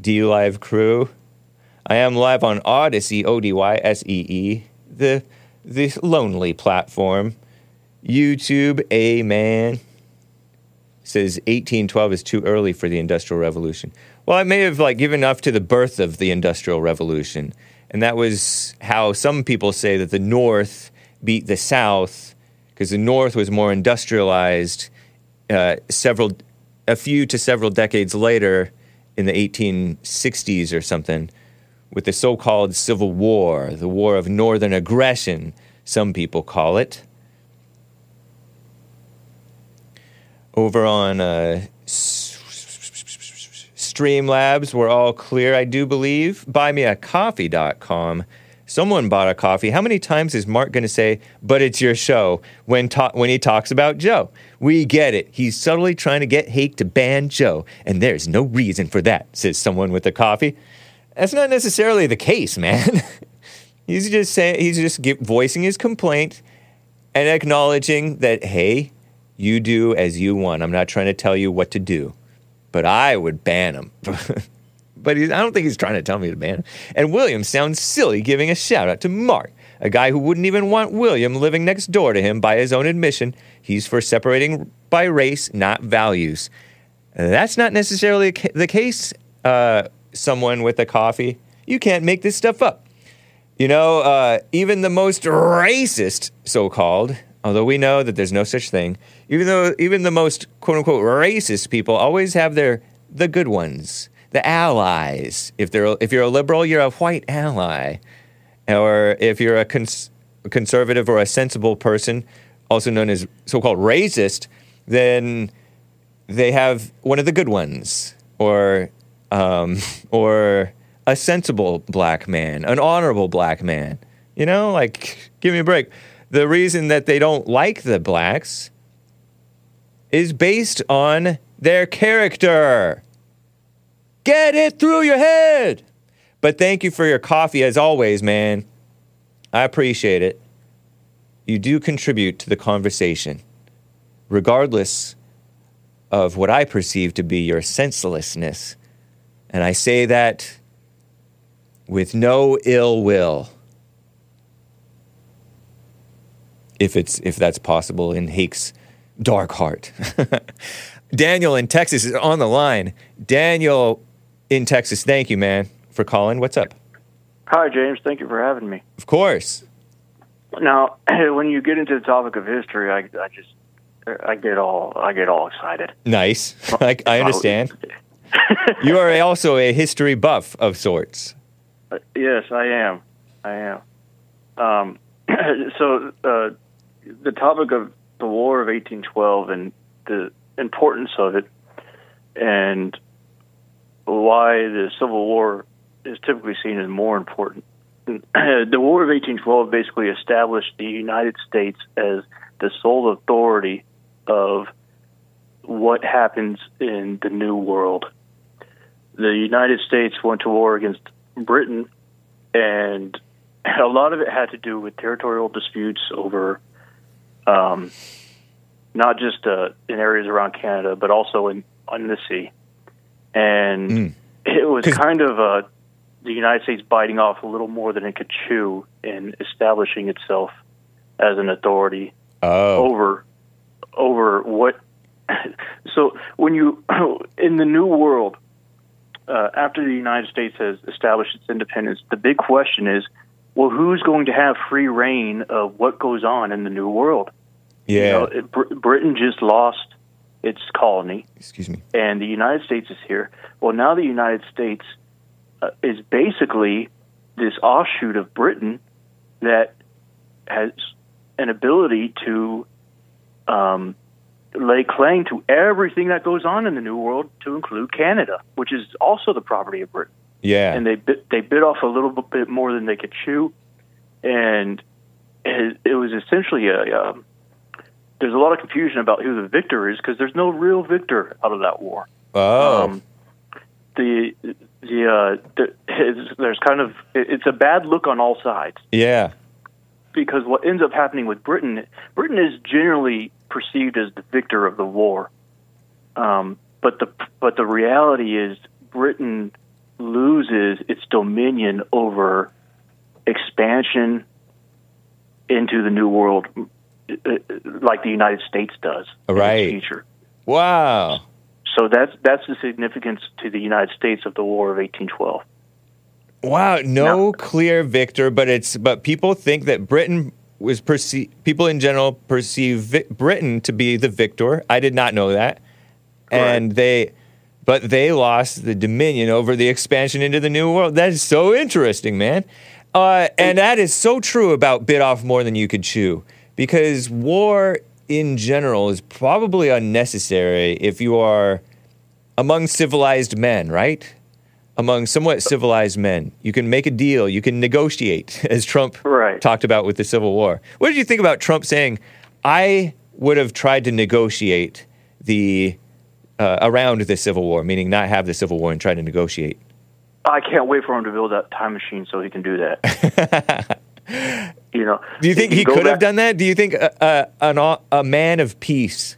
D Live crew. I am live on Odyssey, Odyssee, the lonely platform. YouTube, amen. Says 1812 is too early for the Industrial Revolution. Well, I may have given up to the birth of the Industrial Revolution. And that was how some people say that the North beat the South, because the North was more industrialized a few to several decades later in the 1860s or something, with the so-called Civil War, the War of Northern Aggression, some people call it. Over on Streamlabs, we're all clear, I do believe. Buymeacoffee.com. Someone bought a coffee. How many times is Mark going to say, but it's your show, when he talks about Joe? We get it. He's subtly trying to get Hake to ban Joe, and there's no reason for that, says someone with a coffee. That's not necessarily the case, man. he's just voicing his complaint and acknowledging that, hey, you do as you want. I'm not trying to tell you what to do. But I would ban him. But I don't think he's trying to tell me to ban him. And William sounds silly giving a shout-out to Mark, a guy who wouldn't even want William living next door to him by his own admission. He's for separating by race, not values. That's not necessarily the case, someone with a coffee. You can't make this stuff up. You know, even the most racist, so-called, although we know that there's no such thing, even the most quote-unquote racist people always have the good ones, the allies. If you're a liberal, you're a white ally. Or if you're a conservative or a sensible person, also known as so-called racist, then they have one of the good ones. Or a sensible black man, an honorable black man. You know, give me a break. The reason that they don't like the blacks is based on their character. Get it through your head! But thank you for your coffee as always, man. I appreciate it. You do contribute to the conversation, regardless of what I perceive to be your senselessness. And I say that with no ill will. If that's possible in Hake's dark heart. Daniel in Texas is on the line. Daniel in Texas, thank you, man, for calling. What's up? Hi, James. Thank you for having me. Of course. Now, when you get into the topic of history, I get all excited. Nice. I understand. You are also a history buff of sorts. Yes, I am. So the topic of the War of 1812 and the importance of it and why the Civil War is typically seen as more important. The War of 1812 basically established the United States as the sole authority of what happens in the New World. The United States went to war against Britain, and a lot of it had to do with territorial disputes over not just in areas around Canada, but also on the sea. And it was kind of the United States biting off a little more than it could chew in establishing itself as an authority over what... So when you... In the New World, after the United States has established its independence, the big question is, well, who's going to have free reign of what goes on in the New World? Yeah, you know, Britain just lost its colony. Excuse me. And the United States is here. Well, now the United States is basically this offshoot of Britain that has an ability to lay claim to everything that goes on in the New World, to include Canada, which is also the property of Britain. Yeah, and they bit off a little bit more than they could chew, and it was essentially there's a lot of confusion about who the victor is because there's no real victor out of that war. Oh. There's kind of, it's a bad look on all sides. Yeah. Because what ends up happening with Britain is generally perceived as the victor of the war. But the reality is Britain loses its dominion over expansion into the New World, like the United States does. Right. In the future. Wow. So that's the significance to the United States of the War of 1812. Wow, no clear victor, but people think that Britain was people in general perceive Britain to be the victor. I did not know that. And they lost the dominion over the expansion into the New World. That is so interesting, man. And that is so true about bit off more than you could chew, because war in general is probably unnecessary if you are among civilized men, right? Among somewhat civilized men. You can make a deal. You can negotiate, as Trump talked about with the Civil War. What did you think about Trump saying, I would have tried to negotiate around the Civil War, meaning not have the Civil War and try to negotiate? I can't wait for him to build that time machine so he can do that. You know, do you think he could have done that? Do you think a man of peace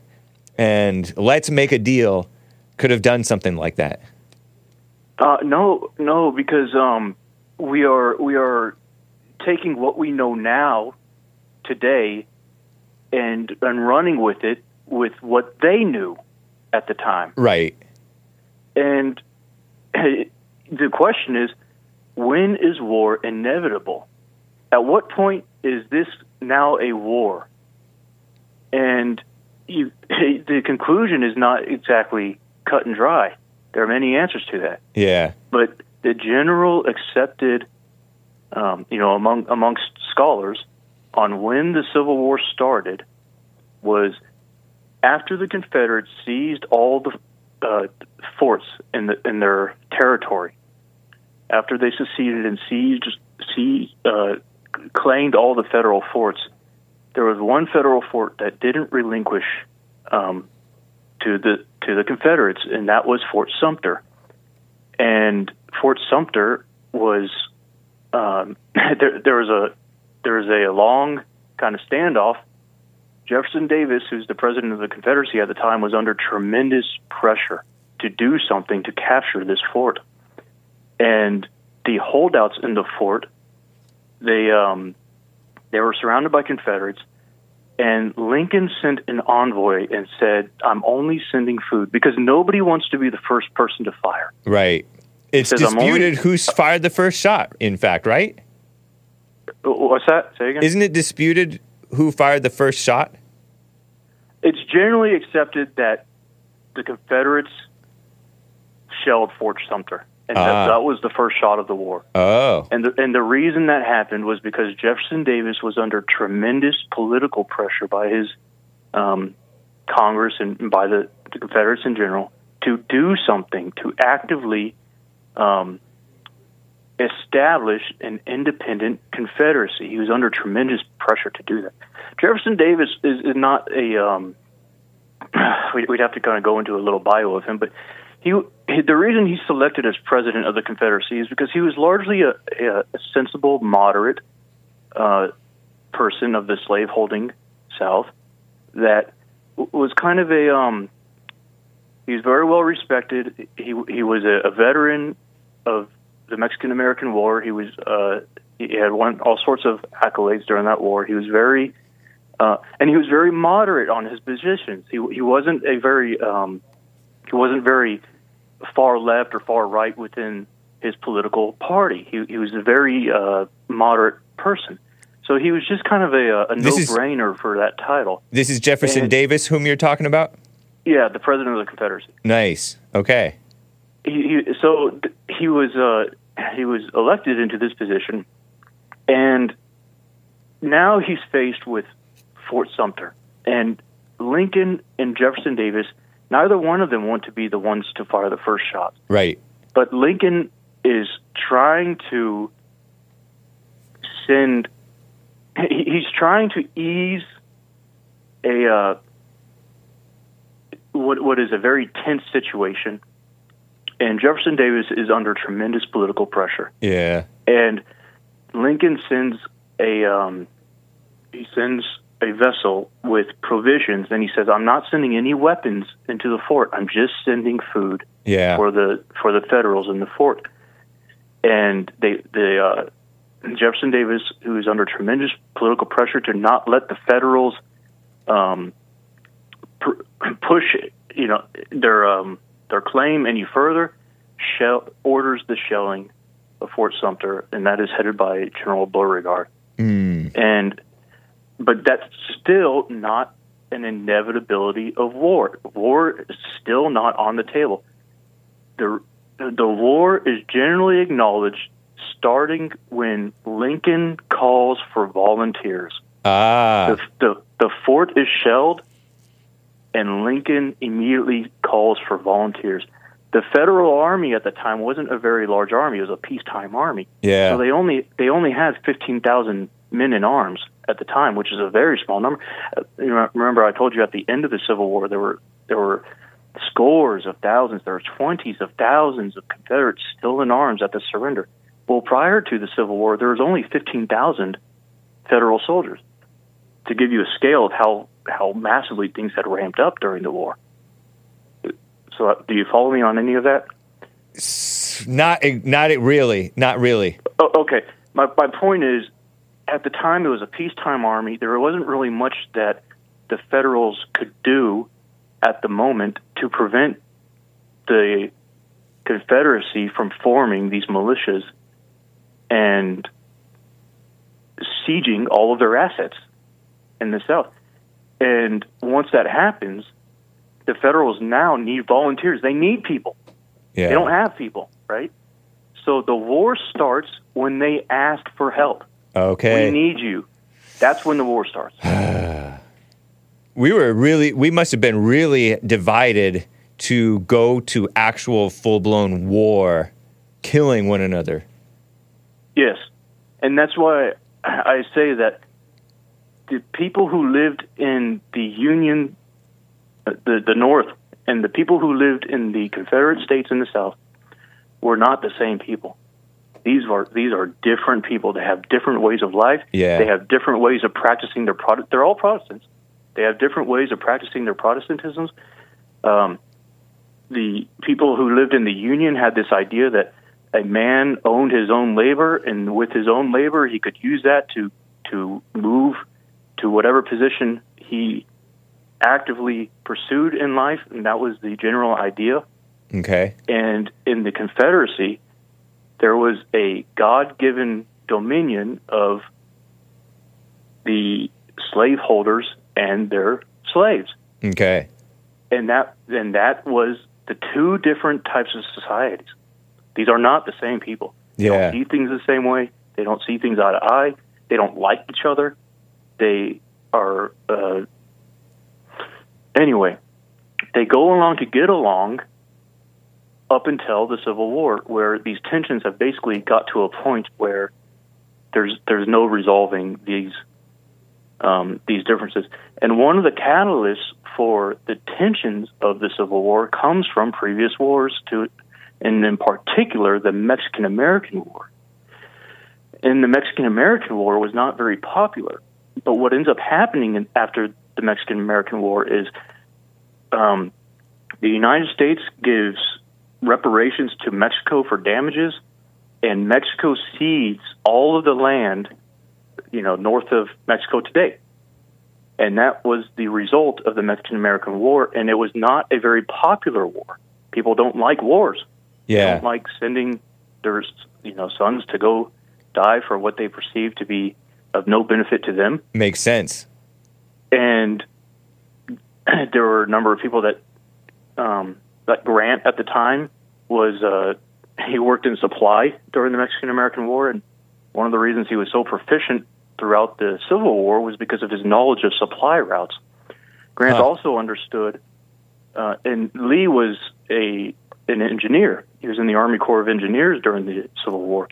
and let's make a deal could have done something like that? No, because we are taking what we know now, today, and running with it with what they knew at the time. Right. And the question is, when is war inevitable? At what point is this now a war? And the conclusion is not exactly cut and dry. There are many answers to that. Yeah. But the general accepted, amongst scholars, on when the Civil War started was after the Confederates seized all the forts in their territory. After they seceded and claimed all the federal forts, there was one federal fort that didn't relinquish to the Confederates, and that was Fort Sumter. And Fort Sumter was there was a long kind of standoff. Jefferson Davis, who's the president of the Confederacy at the time, was under tremendous pressure to do something to capture this fort. And the holdouts in the fort, they were surrounded by Confederates, and Lincoln sent an envoy and said, I'm only sending food, because nobody wants to be the first person to fire. Right. It's disputed who fired the first shot, in fact, right? What's that? Say again? Isn't it disputed who fired the first shot? It's generally accepted that the Confederates shelled Fort Sumter. And that was the first shot of the war. Oh. And the reason that happened was because Jefferson Davis was under tremendous political pressure by his Congress and by the Confederates in general to do something, to actively establish an independent Confederacy. He was under tremendous pressure to do that. Jefferson Davis is not a we'd have to kind of go into a little bio of him, but the reason he's selected as president of the Confederacy is because he was largely a sensible, moderate person of the slaveholding South that was kind of a. He was very well respected. He was a veteran of the Mexican-American War. He was he had won all sorts of accolades during that war. He was very and he was very moderate on his positions. He wasn't a very he wasn't very far left or far right within his political party. He was a very moderate person. So he was just kind of a no-brainer for that title. This is Jefferson Davis, whom you're talking about? Yeah, the president of the Confederacy. Nice. Okay. He was elected into this position, and now he's faced with Fort Sumter. And Lincoln and Jefferson Davis, neither one of them want to be the ones to fire the first shot. Right. But Lincoln is trying to send he's trying to ease a what is a very tense situation, and Jefferson Davis is under tremendous political pressure. Yeah, and Lincoln sends a vessel with provisions, and he says, "I'm not sending any weapons into the fort. I'm just sending food for the Federals in the fort." And Jefferson Davis, who is under tremendous political pressure to not let the Federals push, their claim any further, orders the shelling of Fort Sumter, and that is headed by General Beauregard. Mm. But that's still not an inevitability of war. War is still not on the table. The war is generally acknowledged starting when Lincoln calls for volunteers. The fort is shelled, and Lincoln immediately calls for volunteers. The Federal Army at the time wasn't a very large army; it was a peacetime army. Yeah. So they only had 15,000 men in arms at the time, which is a very small number. Remember, I told you at the end of the Civil War there were scores of thousands, there were 20s of thousands of Confederates still in arms at the surrender. Well, prior to the Civil War, there was only 15,000 Federal soldiers, to give you a scale of how massively things had ramped up during the war. So do you follow me on any of that? Not really. Oh, okay. My point is, at the time, it was a peacetime army. There wasn't really much that the Federals could do at the moment to prevent the Confederacy from forming these militias and sieging all of their assets in the South. And once that happens, the Federals now need volunteers. They need people. Yeah. They don't have people, right? So the war starts when they ask for help. Okay. We need you. That's when the war starts. We must have been really divided to go to actual full-blown war, killing one another. Yes. And that's why I say that the people who lived in the Union, the North, and the people who lived in the Confederate States in the South were not the same people. These are different people. They have different ways of life. Yeah. They have different ways of practicing their product. They're all Protestants. They have different ways of practicing their Protestantisms. The people who lived in the Union had this idea that a man owned his own labor, and with his own labor, he could use that to move to whatever position he actively pursued in life, and that was the general idea. Okay. And in the Confederacy, there was a God-given dominion of the slaveholders and their slaves. Okay. And that was the two different types of societies. These are not the same people. They don't see things the same way. They don't see things eye to eye. They don't like each other. They are... Anyway, they go along to get along up until the Civil War, where these tensions have basically got to a point where there's no resolving these differences. And one of the catalysts for the tensions of the Civil War comes from previous wars, and in particular, the Mexican-American War. And the Mexican-American War was not very popular, but what ends up happening after the Mexican-American War is the United States gives reparations to Mexico for damages, and Mexico cedes all of the land, north of Mexico today. And that was the result of the Mexican-American War, and it was not a very popular war. People don't like wars. Yeah. They don't like sending their sons to go die for what they perceive to be of no benefit to them. Makes sense. And there were a number of people that Grant at the time was, he worked in supply during the Mexican-American War, and one of the reasons he was so proficient throughout the Civil War was because of his knowledge of supply routes. Grant also understood, and Lee was an engineer. He was in the Army Corps of Engineers during the Civil War.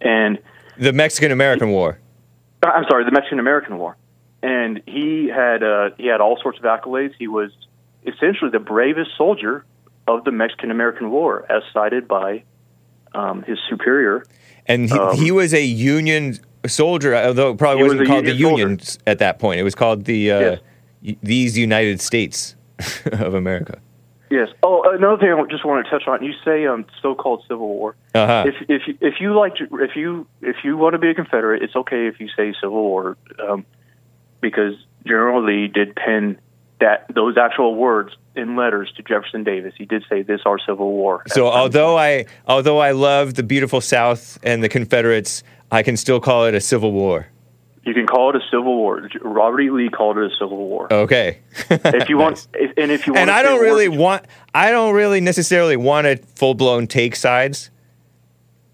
And the Mexican-American War. I'm sorry, the Mexican-American War. And he had all sorts of accolades. He was essentially the bravest soldier of the Mexican-American War, as cited by his superior. And he was a Union soldier, although it probably wasn't called the Union at that point. It was called the these United States of America. Yes. Oh, another thing I just want to touch on. You say so-called Civil War. Uh-huh. If you want to be a Confederate, it's okay if you say Civil War, because General Lee did pen those actual words in letters to Jefferson Davis. He did say, "This our Civil War." So although I love the beautiful South and the Confederates, I can still call it a Civil War. You can call it a Civil War. Robert E. Lee called it a Civil War. Okay. If you want, nice. And I don't really necessarily want to full-blown take sides,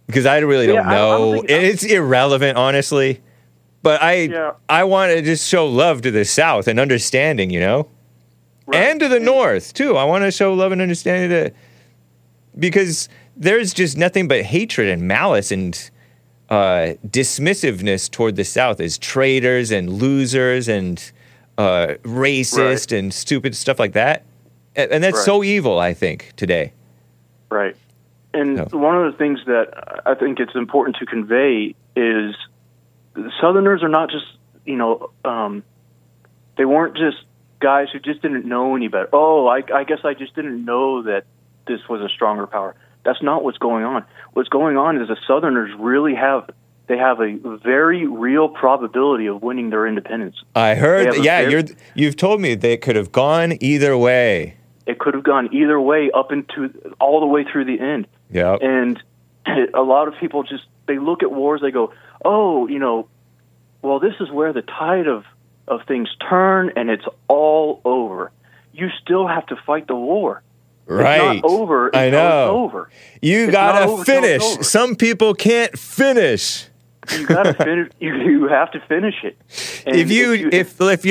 because I really don't know. It's irrelevant, honestly. But I want to just show love to the South and understanding, you know? Right. And to the North, too. I want to show love and understanding because there's just nothing but hatred and malice and dismissiveness toward the South as traitors and losers and racist and stupid stuff like that. And that's so evil, I think, today. Right. And one of the things that I think it's important to convey is Southerners are not just, they weren't just guys who just didn't know any better. Oh, I guess I just didn't know that this was a stronger power. That's not what's going on. What's going on is the Southerners really have a very real probability of winning their independence. I heard, you've told me they could have gone either way. It could have gone either way all the way through the end. Yeah. And a lot of people they look at wars, they go, oh, well, this is where the tide of things turn, and it's all over. You still have to fight the war. Right. It's not over. I know. It's over. You got to finish. Some people can't finish. You got to finish. You have to finish it. And let's say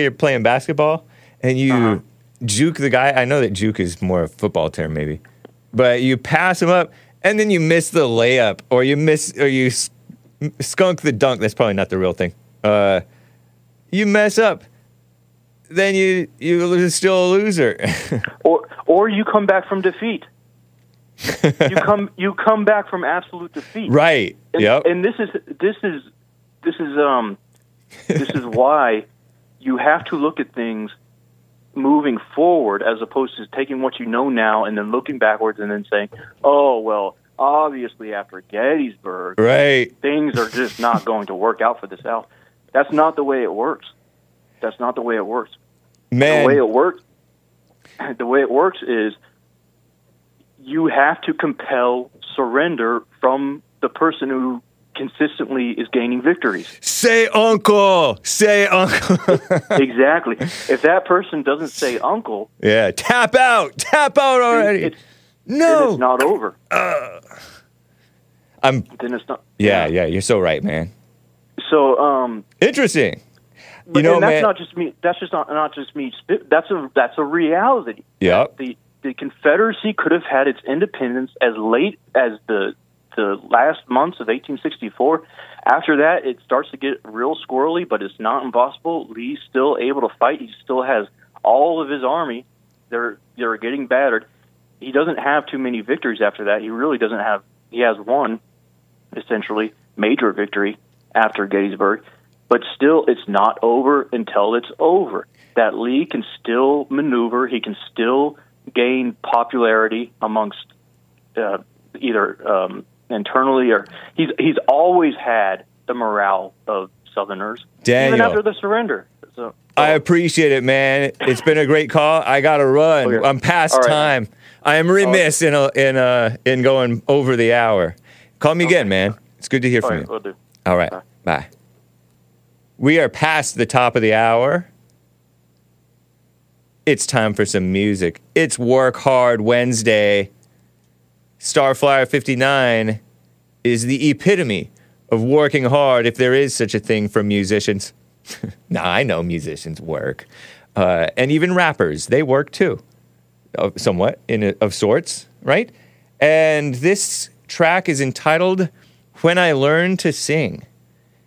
you're playing basketball and you juke the guy. I know that juke is more a football term maybe, but you pass him up and then you miss the layup or you skunk the dunk. That's probably not the real thing. You mess up. Then you're still a loser. Or you come back from defeat. You come back from absolute defeat. Right. And, and this is why you have to look at things moving forward as opposed to taking what you know now and then looking backwards and then saying, "Oh, well, obviously after Gettysburg, things are just not going to work out for the South." That's not the way it works. That's not the way it works. Man. The way it works is you have to compel surrender from the person who consistently is gaining victories. Say uncle! Say uncle! Exactly. If that person doesn't say uncle... Yeah, tap out! Tap out already! Then it's not over. Then it's not... Yeah, you're so right, man. So, interesting. But not just me. That's just not just me. That's a reality. Yeah. The Confederacy could have had its independence as late as the last months of 1864. After that, it starts to get real squirrely, but it's not impossible. Lee's still able to fight. He still has all of his army. They're getting battered. He doesn't have too many victories after that. He really doesn't have. He has one, essentially, major victory after Gettysburg. But still, it's not over until it's over. That Lee can still maneuver. He can still gain popularity amongst either internally or he's always had the morale of Southerners, Daniel, even after the surrender. So, I appreciate it, man. It's been a great call. I got to run. Okay. I'm past time. I am remiss in going over the hour. Call me again, man. It's good to hear from you. Will do. All right. Bye. We are past the top of the hour. It's time for some music. It's Work Hard Wednesday. Starflyer 59 is the epitome of working hard, if there is such a thing for musicians. Nah, I know musicians work. And even rappers, they work too. Somewhat, of sorts, right? And this track is entitled When I Learned to Sing.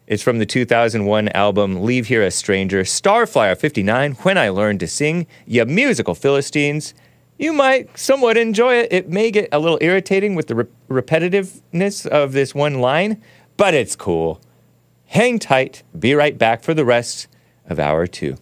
It's from the 2001 album Leave Here a Stranger, Starflyer 59, When I Learned to Sing, You Musical Philistines. You might somewhat enjoy it. It may get a little irritating with the repetitiveness of this one line, but it's cool. Hang tight. Be right back for the rest of Hour 2.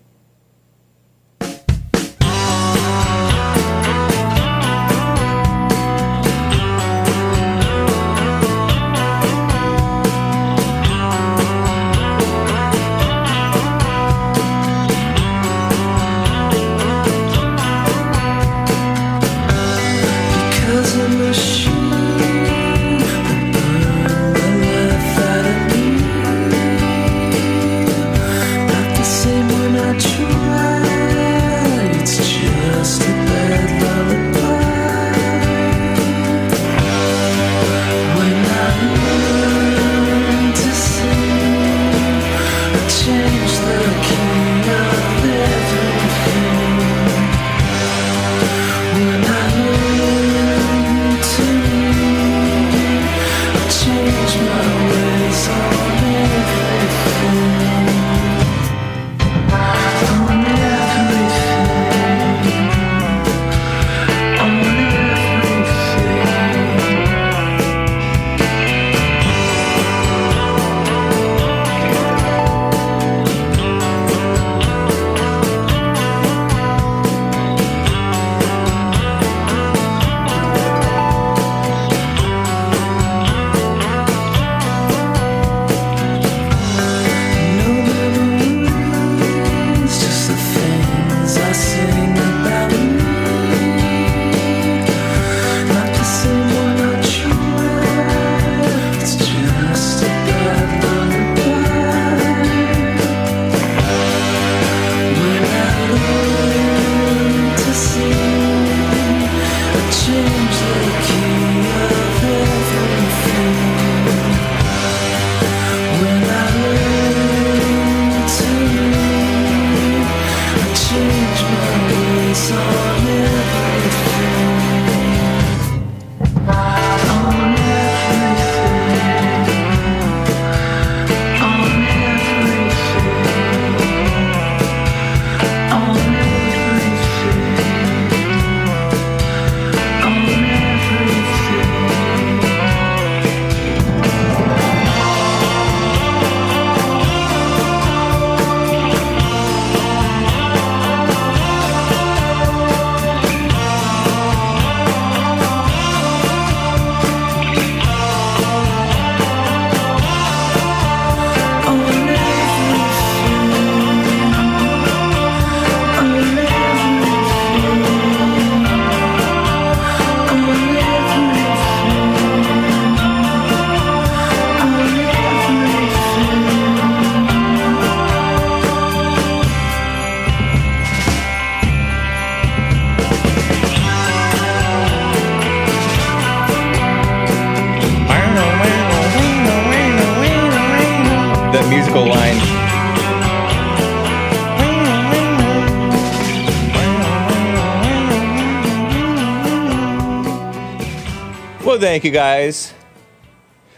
Thank you guys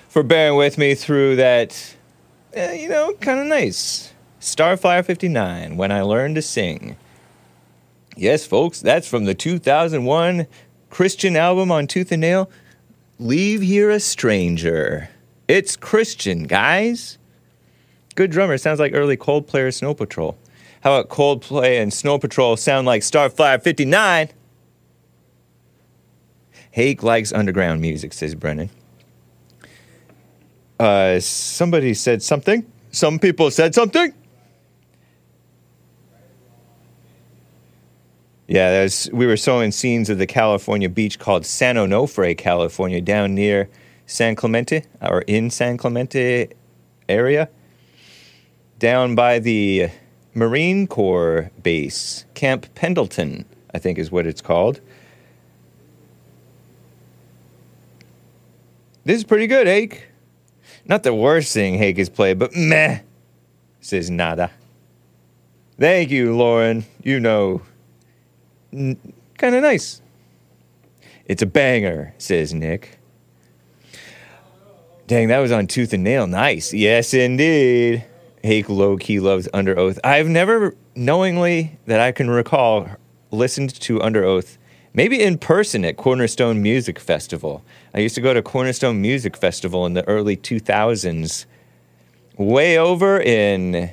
for bearing with me through that, kind of nice Starflyer 59, When I Learned to Sing. Yes, folks, that's from the 2001 Christian album on Tooth and Nail, Leave Here a Stranger. It's Christian, guys. Good drummer. Sounds like early Coldplay or Snow Patrol. How about Coldplay and Snow Patrol sound like Starflyer 59? Hake likes underground music, says Brennan. Somebody said something. Some people said something. Yeah, we were showing scenes of the California beach called San Onofre, California, down near San Clemente, or in San Clemente area, down by the Marine Corps base, Camp Pendleton, I think is what it's called. This is pretty good, Hake. Not the worst thing Hake has played, but meh, says Nada. Thank you, Lauren. Kind of nice. It's a banger, says Nick. Dang, that was on Tooth and Nail. Nice. Yes, indeed. Hake low-key loves Under Oath. I've never, knowingly, that I can recall, listened to Under Oath, maybe in person at Cornerstone Music Festival. I used to go to Cornerstone Music Festival in the early 2000s, way over in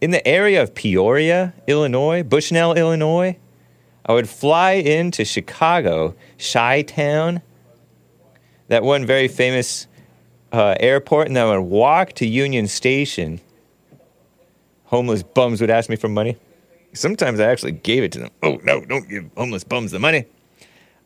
the area of Peoria, Illinois, Bushnell, Illinois. I would fly into Chicago, Chi-Town, that one very famous airport, and then I would walk to Union Station. Homeless bums would ask me for money. Sometimes I actually gave it to them. Oh, no, don't give homeless bums the money.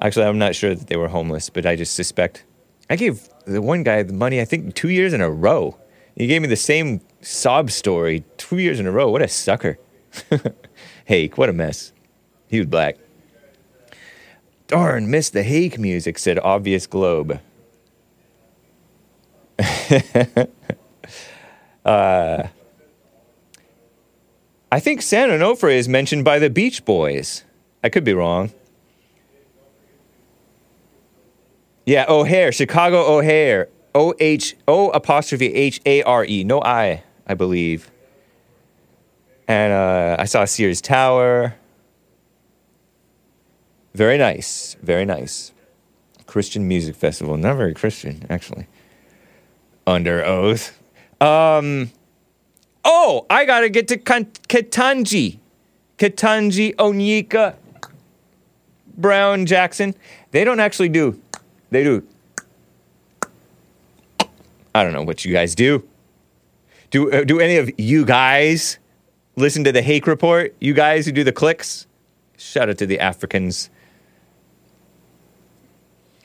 Actually, I'm not sure that they were homeless, but I just suspect. I gave the one guy the money, I think, 2 years in a row. He gave me the same sob story 2 years in a row. What a sucker. Hake, what a mess. He was black. Darn, miss the Hake music, said Obvious Globe. I think San Onofre is mentioned by the Beach Boys. I could be wrong. Yeah, O'Hare, Chicago O'Hare. O-H-O-apostrophe-H-A-R-E. No I believe. And I saw Sears Tower. Very nice, very nice. Christian Music Festival. Not very Christian, actually. Under Oath. Oh, I gotta get to Ketanji. Ketanji Onyika Brown Jackson. They don't actually do. They do. I don't know what you guys do. Do any of you guys listen to the Hake Report? You guys who do the clicks? Shout out to the Africans.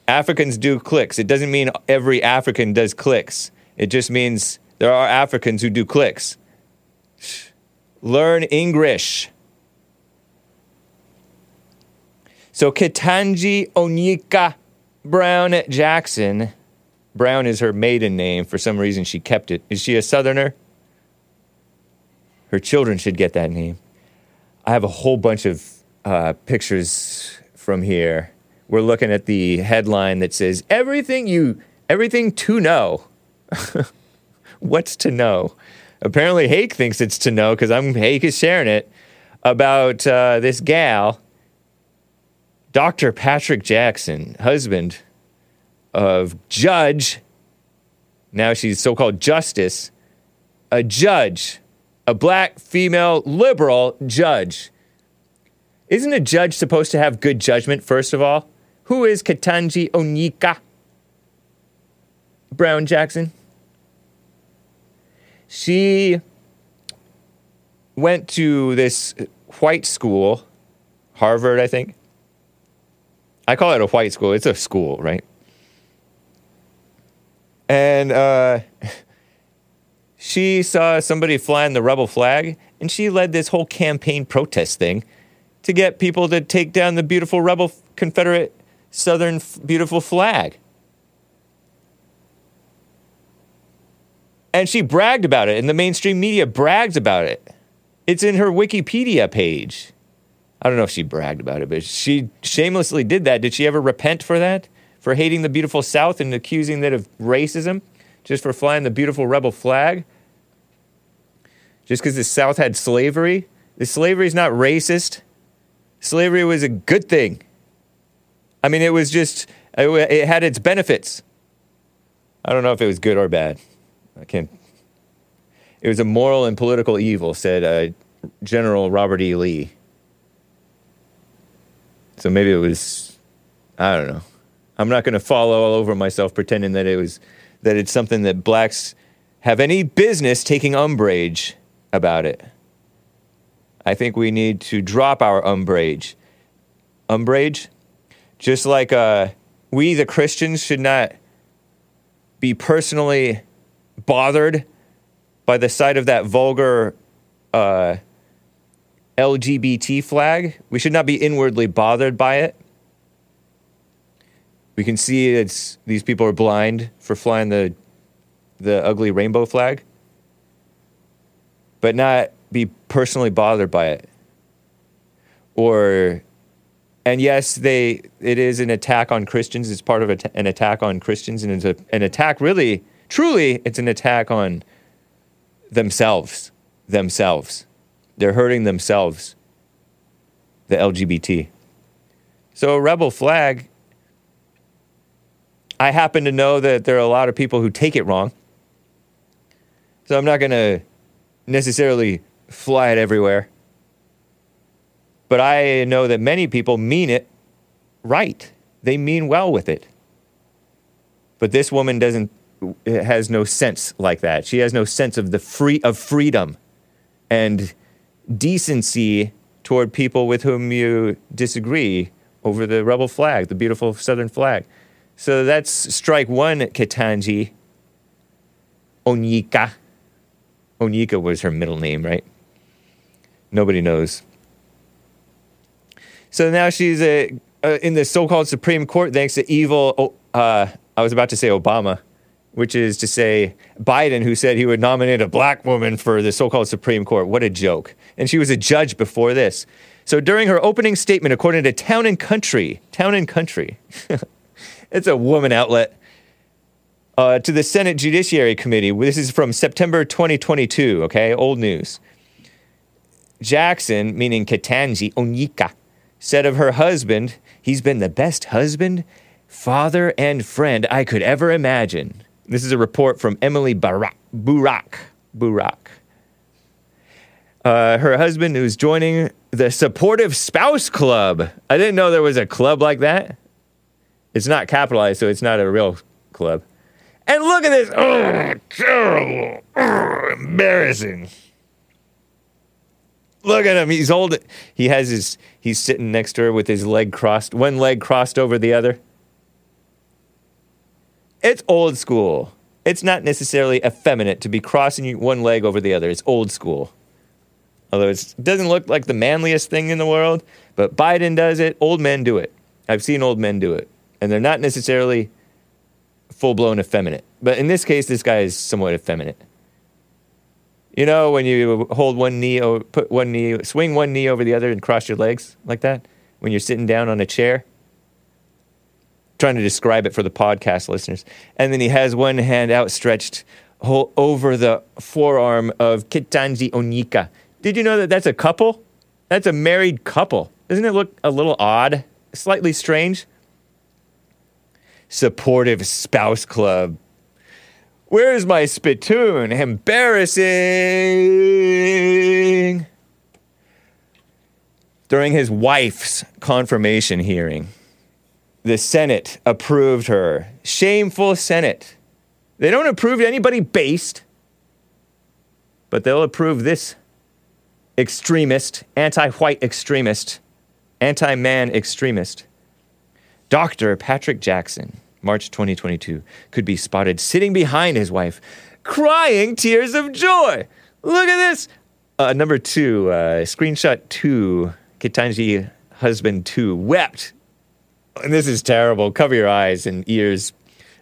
Africans do clicks. It doesn't mean every African does clicks. It just means there are Africans who do clicks. Learn English. So Ketanji Onyika Brown Jackson. Brown is her maiden name. For some reason, she kept it. Is she a Southerner? Her children should get that name. I have a whole bunch of pictures from here. We're looking at the headline that says, everything to know. What's to know? Apparently Hake thinks it's to know, because Hake is sharing it, about this gal, Dr. Patrick Jackson, husband of judge, now she's so-called justice, a judge, a black female liberal judge. Isn't a judge supposed to have good judgment, first of all? Who is Ketanji Onyika Brown Jackson? She went to this white school, Harvard, I think. I call it a white school. It's a school, right? And she saw somebody flying the rebel flag, and she led this whole campaign protest thing to get people to take down the beautiful rebel Confederate Southern beautiful flag. And she bragged about it, and the mainstream media brags about it. It's in her Wikipedia page. I don't know if she bragged about it, but she shamelessly did that. Did she ever repent for that? For hating the beautiful South and accusing that of racism? Just for flying the beautiful rebel flag? Just because the South had slavery? The slavery is not racist. Slavery was a good thing. I mean, it was just, it had its benefits. I don't know if it was good or bad. I can't. It was a moral and political evil, said General Robert E. Lee. So maybe it was, I don't know. I'm not going to fall all over myself pretending that it's something that blacks have any business taking umbrage about it. I think we need to drop our umbrage. Umbrage? Just like we, the Christians, should not be personally bothered by the sight of that vulgar LGBT flag. We should not be inwardly bothered by it. We can see these people are blind for flying the ugly rainbow flag, but not be personally bothered by it or And yes, it is an attack on Christians. It's part of an attack on Christians, and it's an attack, really, truly, it's an attack on themselves. They're hurting themselves, the LGBT. So Rebel Flag, I happen to know that there are a lot of people who take it wrong. So I'm not going to necessarily fly it everywhere. But I know that many people mean it right. They mean well with it. But this woman has no sense like that. She has no sense of freedom and decency toward people with whom you disagree over the rebel flag, the beautiful southern flag. So that's strike one, Ketanji Onyika. Onyika was her middle name, right? Nobody knows. So now she's in the so-called Supreme Court, thanks to evil, I was about to say Obama, which is to say Biden, who said he would nominate a black woman for the so-called Supreme Court. What a joke. And she was a judge before this. So during her opening statement, according to Town and Country, it's a woman outlet, to the Senate Judiciary Committee. This is from September 2022, okay? Old news. Jackson, meaning Ketanji Onyika, said of her husband, "He's been the best husband, father, and friend I could ever imagine." This is a report from Emily Burack. Her husband, who's joining the Supportive Spouse Club. I didn't know there was a club like that. It's not capitalized, so it's not a real club. And look at this. Oh, terrible. Oh, embarrassing. Look at him. He's old. He's sitting next to her with his leg crossed, one leg crossed over the other. It's old school. It's not necessarily effeminate to be crossing one leg over the other. It's old school. Although it doesn't look like the manliest thing in the world, but Biden does it. Old men do it. I've seen old men do it. And they're not necessarily full-blown effeminate. But in this case, this guy is somewhat effeminate. You know, when you hold one knee, put one knee, swing one knee over the other and cross your legs like that, when you're sitting down on a chair, trying to describe it for the podcast listeners. And then he has one hand outstretched over the forearm of Ketanji Onyika. Did you know that that's a couple? That's a married couple. Doesn't it look a little odd? Slightly strange? Supportive Spouse Club. Where's my spittoon? Embarrassing! During his wife's confirmation hearing, the Senate approved her. Shameful Senate. They don't approve anybody based, but they'll approve this extremist, anti-white extremist, anti-man extremist. Dr. Patrick Jackson, March 2022, could be spotted sitting behind his wife, crying tears of joy. Look at this. Number two, screenshot two, Ketanji husband two, wept. And this is terrible. Cover your eyes and ears,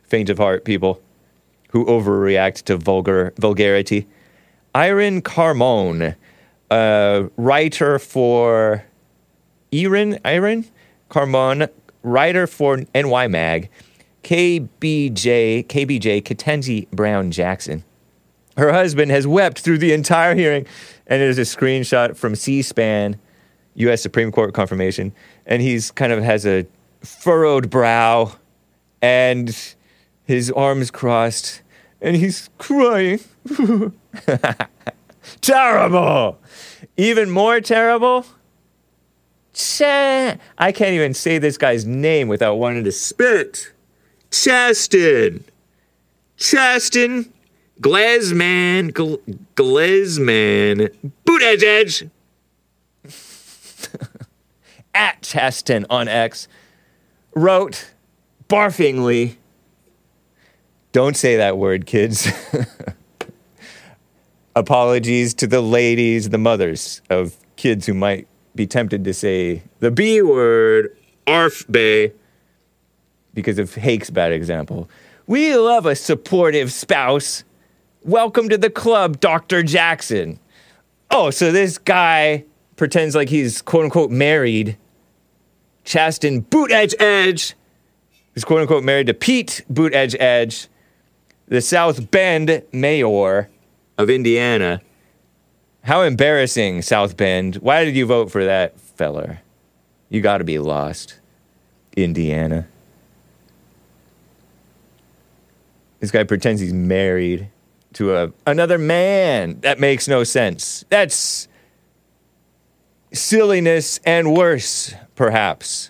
faint of heart people who overreact to vulgarity. Irene Carmon, writer for writer for NY Mag, KBJ, Ketanji Brown Jackson. Her husband has wept through the entire hearing, and there's a screenshot from C-SPAN, U.S. Supreme Court confirmation, and he's kind of has a furrowed brow and his arms crossed, and he's crying. Terrible! Even more terrible? I can't even say this guy's name without wanting to spit. Chasten Glazman Buttigieg. At Chasten on X wrote barfingly, "Don't say that word, kids." Apologies to the ladies, the mothers of kids who might be tempted to say the B word, arfbay, because of Hake's bad example. We love a supportive spouse. Welcome to the club, Dr. Jackson. Oh, so this guy pretends like he's quote unquote married, Chasten Buttigieg is quote-unquote married to Pete Buttigieg, the South Bend mayor of Indiana. How embarrassing, South Bend. Why did you vote for that feller? You gotta be lost, Indiana. This guy pretends he's married to another man. That makes no sense. That's silliness and worse, perhaps.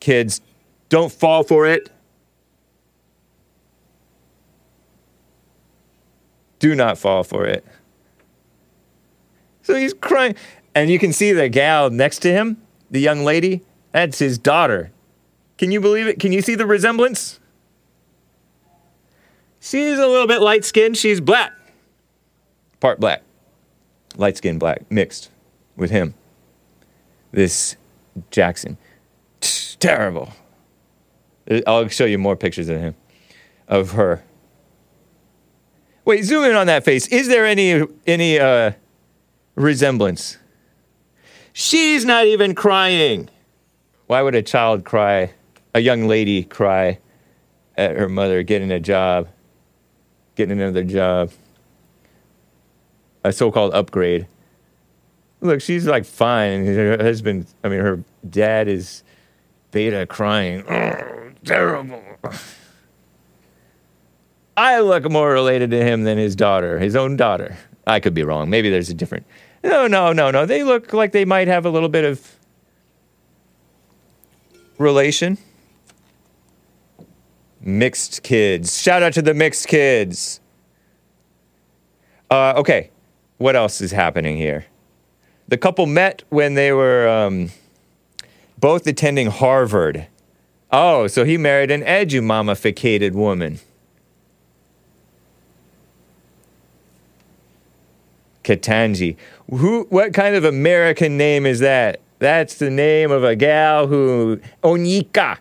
Kids, don't fall for it. Do not fall for it. So he's crying. And you can see the gal next to him, the young lady. That's his daughter. Can you believe it? Can you see the resemblance? She's a little bit light-skinned. She's black. Part black. Light-skinned black. Mixed with him. This Jackson. Terrible. I'll show you more pictures of him. Of her. Wait, zoom in on that face. Is there any resemblance? She's not even crying. Why would a child cry, a young lady cry at her mother getting a job, getting another job, a so-called upgrade? Look, she's like fine. Her husband, I mean, her dad is beta crying. Oh, terrible. I look more related to him than his daughter, his own daughter. I could be wrong. Maybe there's a different... No. They look like they might have a little bit of relation. Mixed kids. Shout out to the mixed kids. Okay. What else is happening here? The couple met when they were both attending Harvard. Oh, so he married an edumamificated woman. Ketanji. What kind of American name is that? That's the name of a gal who... Onyika.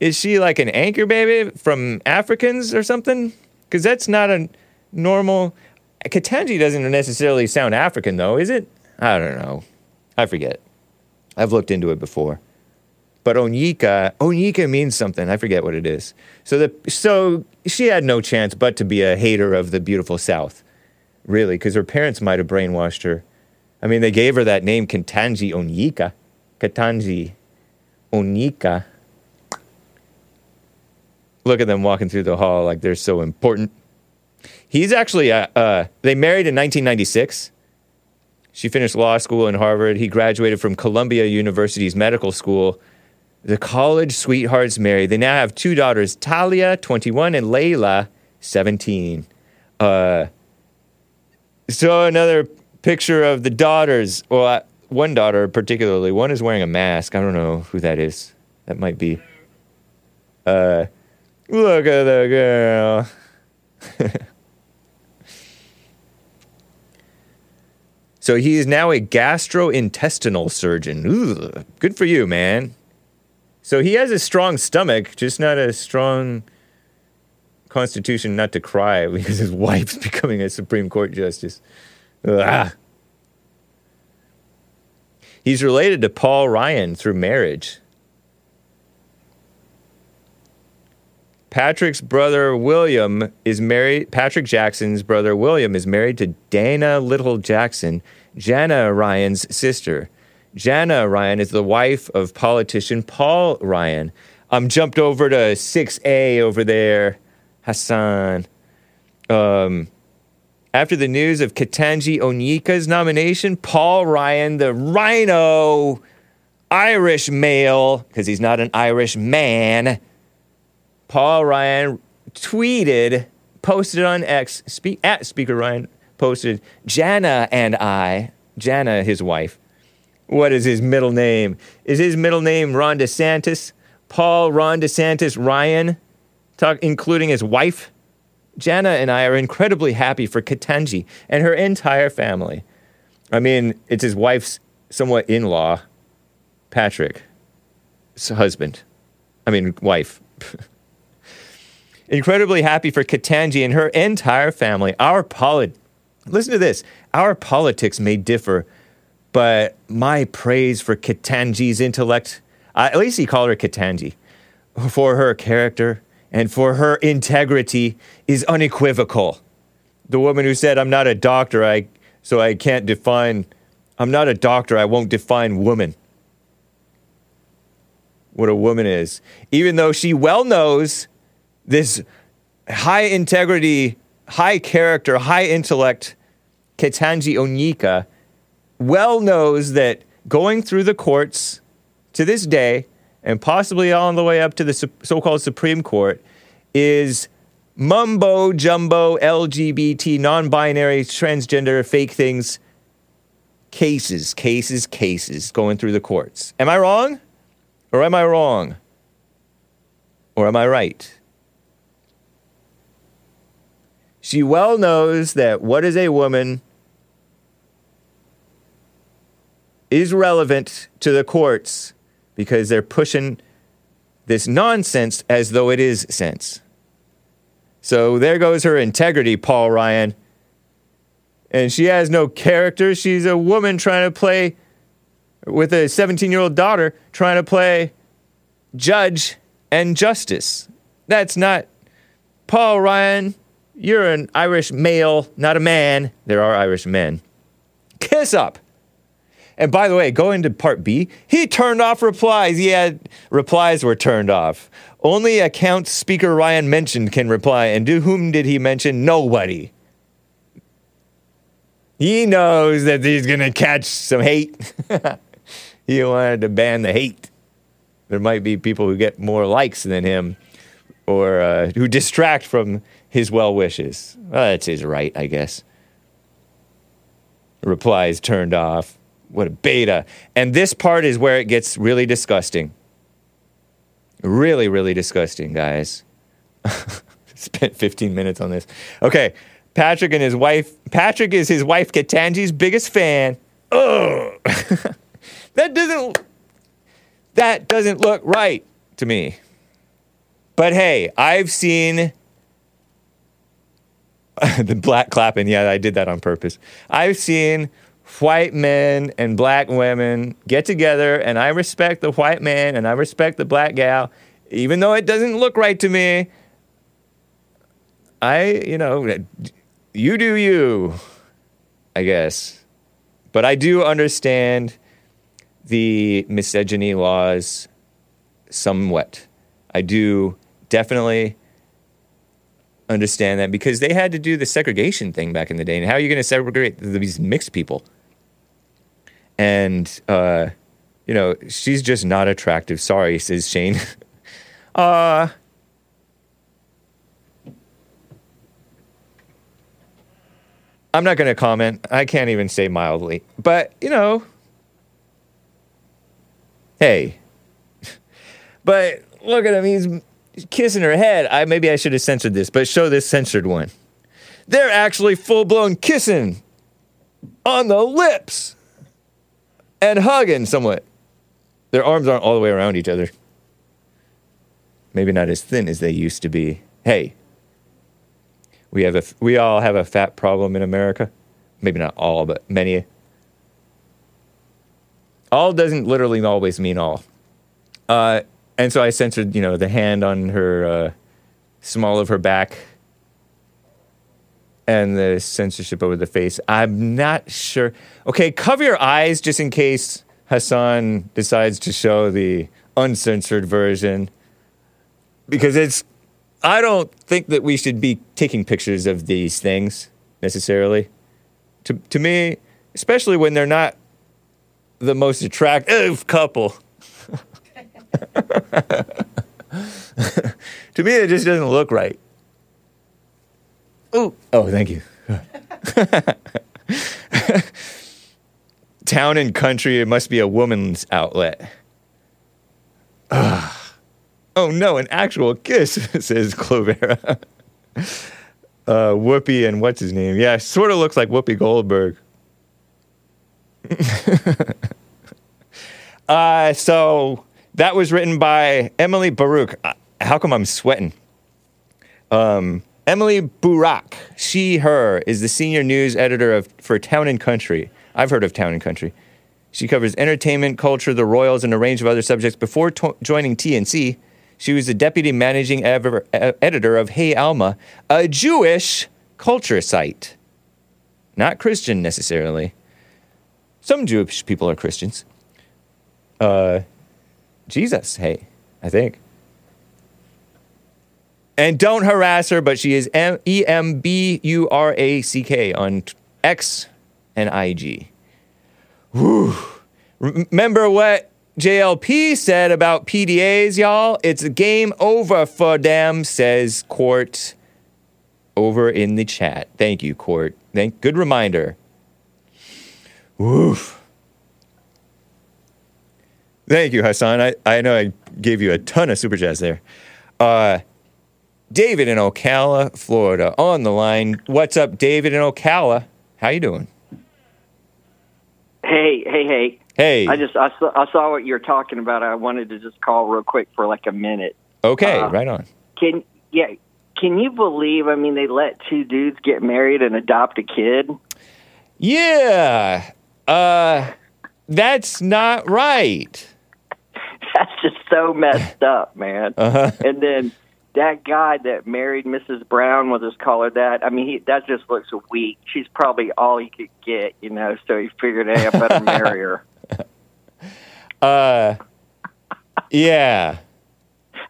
Is she like an anchor baby from Africans or something? Because that's not a normal... Ketanji doesn't necessarily sound African, though, is it? I don't know. I forget. I've looked into it before. But Onyika means something. I forget what it is. So she had no chance but to be a hater of the beautiful South. Really, because her parents might have brainwashed her. I mean, they gave her that name, Ketanji Onyika. Ketanji Onyika. Look at them walking through the hall like they're so important. He's actually, they married in 1996. She finished law school in Harvard. He graduated from Columbia University's medical school. The college sweethearts married. They now have two daughters, Talia, 21, and Layla, 17. So another picture of the daughters. Well, one daughter particularly. One is wearing a mask. I don't know who that is. That might be. Look at the girl. So he is now a gastrointestinal surgeon. Ooh, good for you, man. So he has a strong stomach, just not a strong... Constitution not to cry because his wife's becoming a Supreme Court justice. Ugh. He's related to Paul Ryan through marriage. Patrick's brother William is married. Patrick Jackson's brother William is married to Dana Little Jackson, Jana Ryan's sister. Jana Ryan is the wife of politician Paul Ryan. I'm jumped over to 6A over there. Hassan. After the news of Ketanji Onyika's nomination, Paul Ryan, the rhino Irish male, because he's not an Irish man, Paul Ryan posted on X, at Speaker Ryan, posted, Jana and I, Jana, his wife. What is his middle name? Is his middle name Ron DeSantis? Paul Ron DeSantis Ryan? Including his wife, Jana and I are incredibly happy for Ketanji and her entire family. I mean, it's his wife's somewhat in-law, Patrick's husband. I mean, wife. Incredibly happy for Ketanji and her entire family. Listen to this. Our politics may differ, but my praise for Ketanji's intellect... At least he called her Ketanji, for her character and for her integrity is unequivocal. The woman who said, I'm not a doctor, I won't define woman. What a woman is. Even though she well knows this high integrity, high character, high intellect, Ketanji Onyika well knows that going through the courts to this day, and possibly on the way up to the so-called Supreme Court, is mumbo-jumbo, LGBT, non-binary, transgender, fake things, cases going through the courts. Am I wrong? Or am I wrong? Or am I right? She well knows that what is a woman is relevant to the courts because they're pushing this nonsense as though it is sense. So there goes her integrity, Paul Ryan. And she has no character. She's a woman trying to play with a 17-year-old daughter, trying to play judge and justice. That's not Paul Ryan. You're an Irish male, not a man. There are Irish men. Kiss up. And by the way, going to part B, he turned off replies. Yeah, replies were turned off. Only accounts Speaker Ryan mentioned can reply. And to whom did he mention? Nobody. He knows that he's going to catch some hate. He wanted to ban the hate. There might be people who get more likes than him or who distract from his well wishes. Well, that's his right, I guess. Replies turned off. What a beta. And this part is where it gets really disgusting. Really, really disgusting, guys. Spent 15 minutes on this. Okay, Patrick and his wife. Patrick is his wife Ketanji's biggest fan. Ugh! That doesn't look right to me. But hey, I've seen the black clapping. Yeah, I did that on purpose. I've seen white men and black women get together, and I respect the white man and I respect the black gal, even though it doesn't look right to me. You do you, I guess. But I do understand the misogyny laws somewhat. I do definitely understand that because they had to do the segregation thing back in the day. And how are you going to segregate these mixed people? And, she's just not attractive. Sorry, says Shane. I'm not going to comment. I can't even say mildly. But, hey. But look at him. He's kissing her head. Maybe I should have censored this, but show this censored one. They're actually full-blown kissing on the lips and hugging somewhat. Their arms aren't all the way around each other. Maybe not as thin as they used to be. Hey. We all have a fat problem in America. Maybe not all, but many. All doesn't literally always mean all. And so I censored, the hand on her small of her back and the censorship over the face. I'm not sure. Okay, cover your eyes just in case Hassan decides to show the uncensored version because I don't think that we should be taking pictures of these things, necessarily. To me, especially when they're not the most attractive couple. To me, it just doesn't look right. Ooh. Oh, thank you. Town and country, it must be a woman's outlet. Ugh. Oh, no, an actual kiss, says Clovera. Whoopi and what's his name? Yeah, sort of looks like Whoopi Goldberg. So that was written by Emily Burack. How come I'm sweating? Emily Burack, she, her, is the senior news editor for Town and Country. I've heard of Town and Country. She covers entertainment, culture, the royals, and a range of other subjects. Before joining TNC, she was the deputy managing editor of Hey Alma, a Jewish culture site. Not Christian, necessarily. Some Jewish people are Christians. Jesus, hey, I think. And don't harass her, but she is EMBURACK on X and IG. Whew. Remember what JLP said about PDAs, y'all? It's game over for them, says Court over in the chat. Thank you, Court. Good reminder. Woof. Thank you, Hassan. I know I gave you a ton of super chats there. David in Ocala, Florida, on the line. What's up, David in Ocala? How you doing? Hey. Hey. I saw what you were talking about. I wanted to just call real quick for like a minute. Okay, right on. Can you believe, I mean, they let two dudes get married and adopt a kid? Yeah. That's not right. That's just so messed up, man. Uh-huh. And then that guy that married Mrs. Brown, we'll just call her that. I mean, that just looks weak. She's probably all he could get, you know, so he figured, hey, I better marry her. Yeah.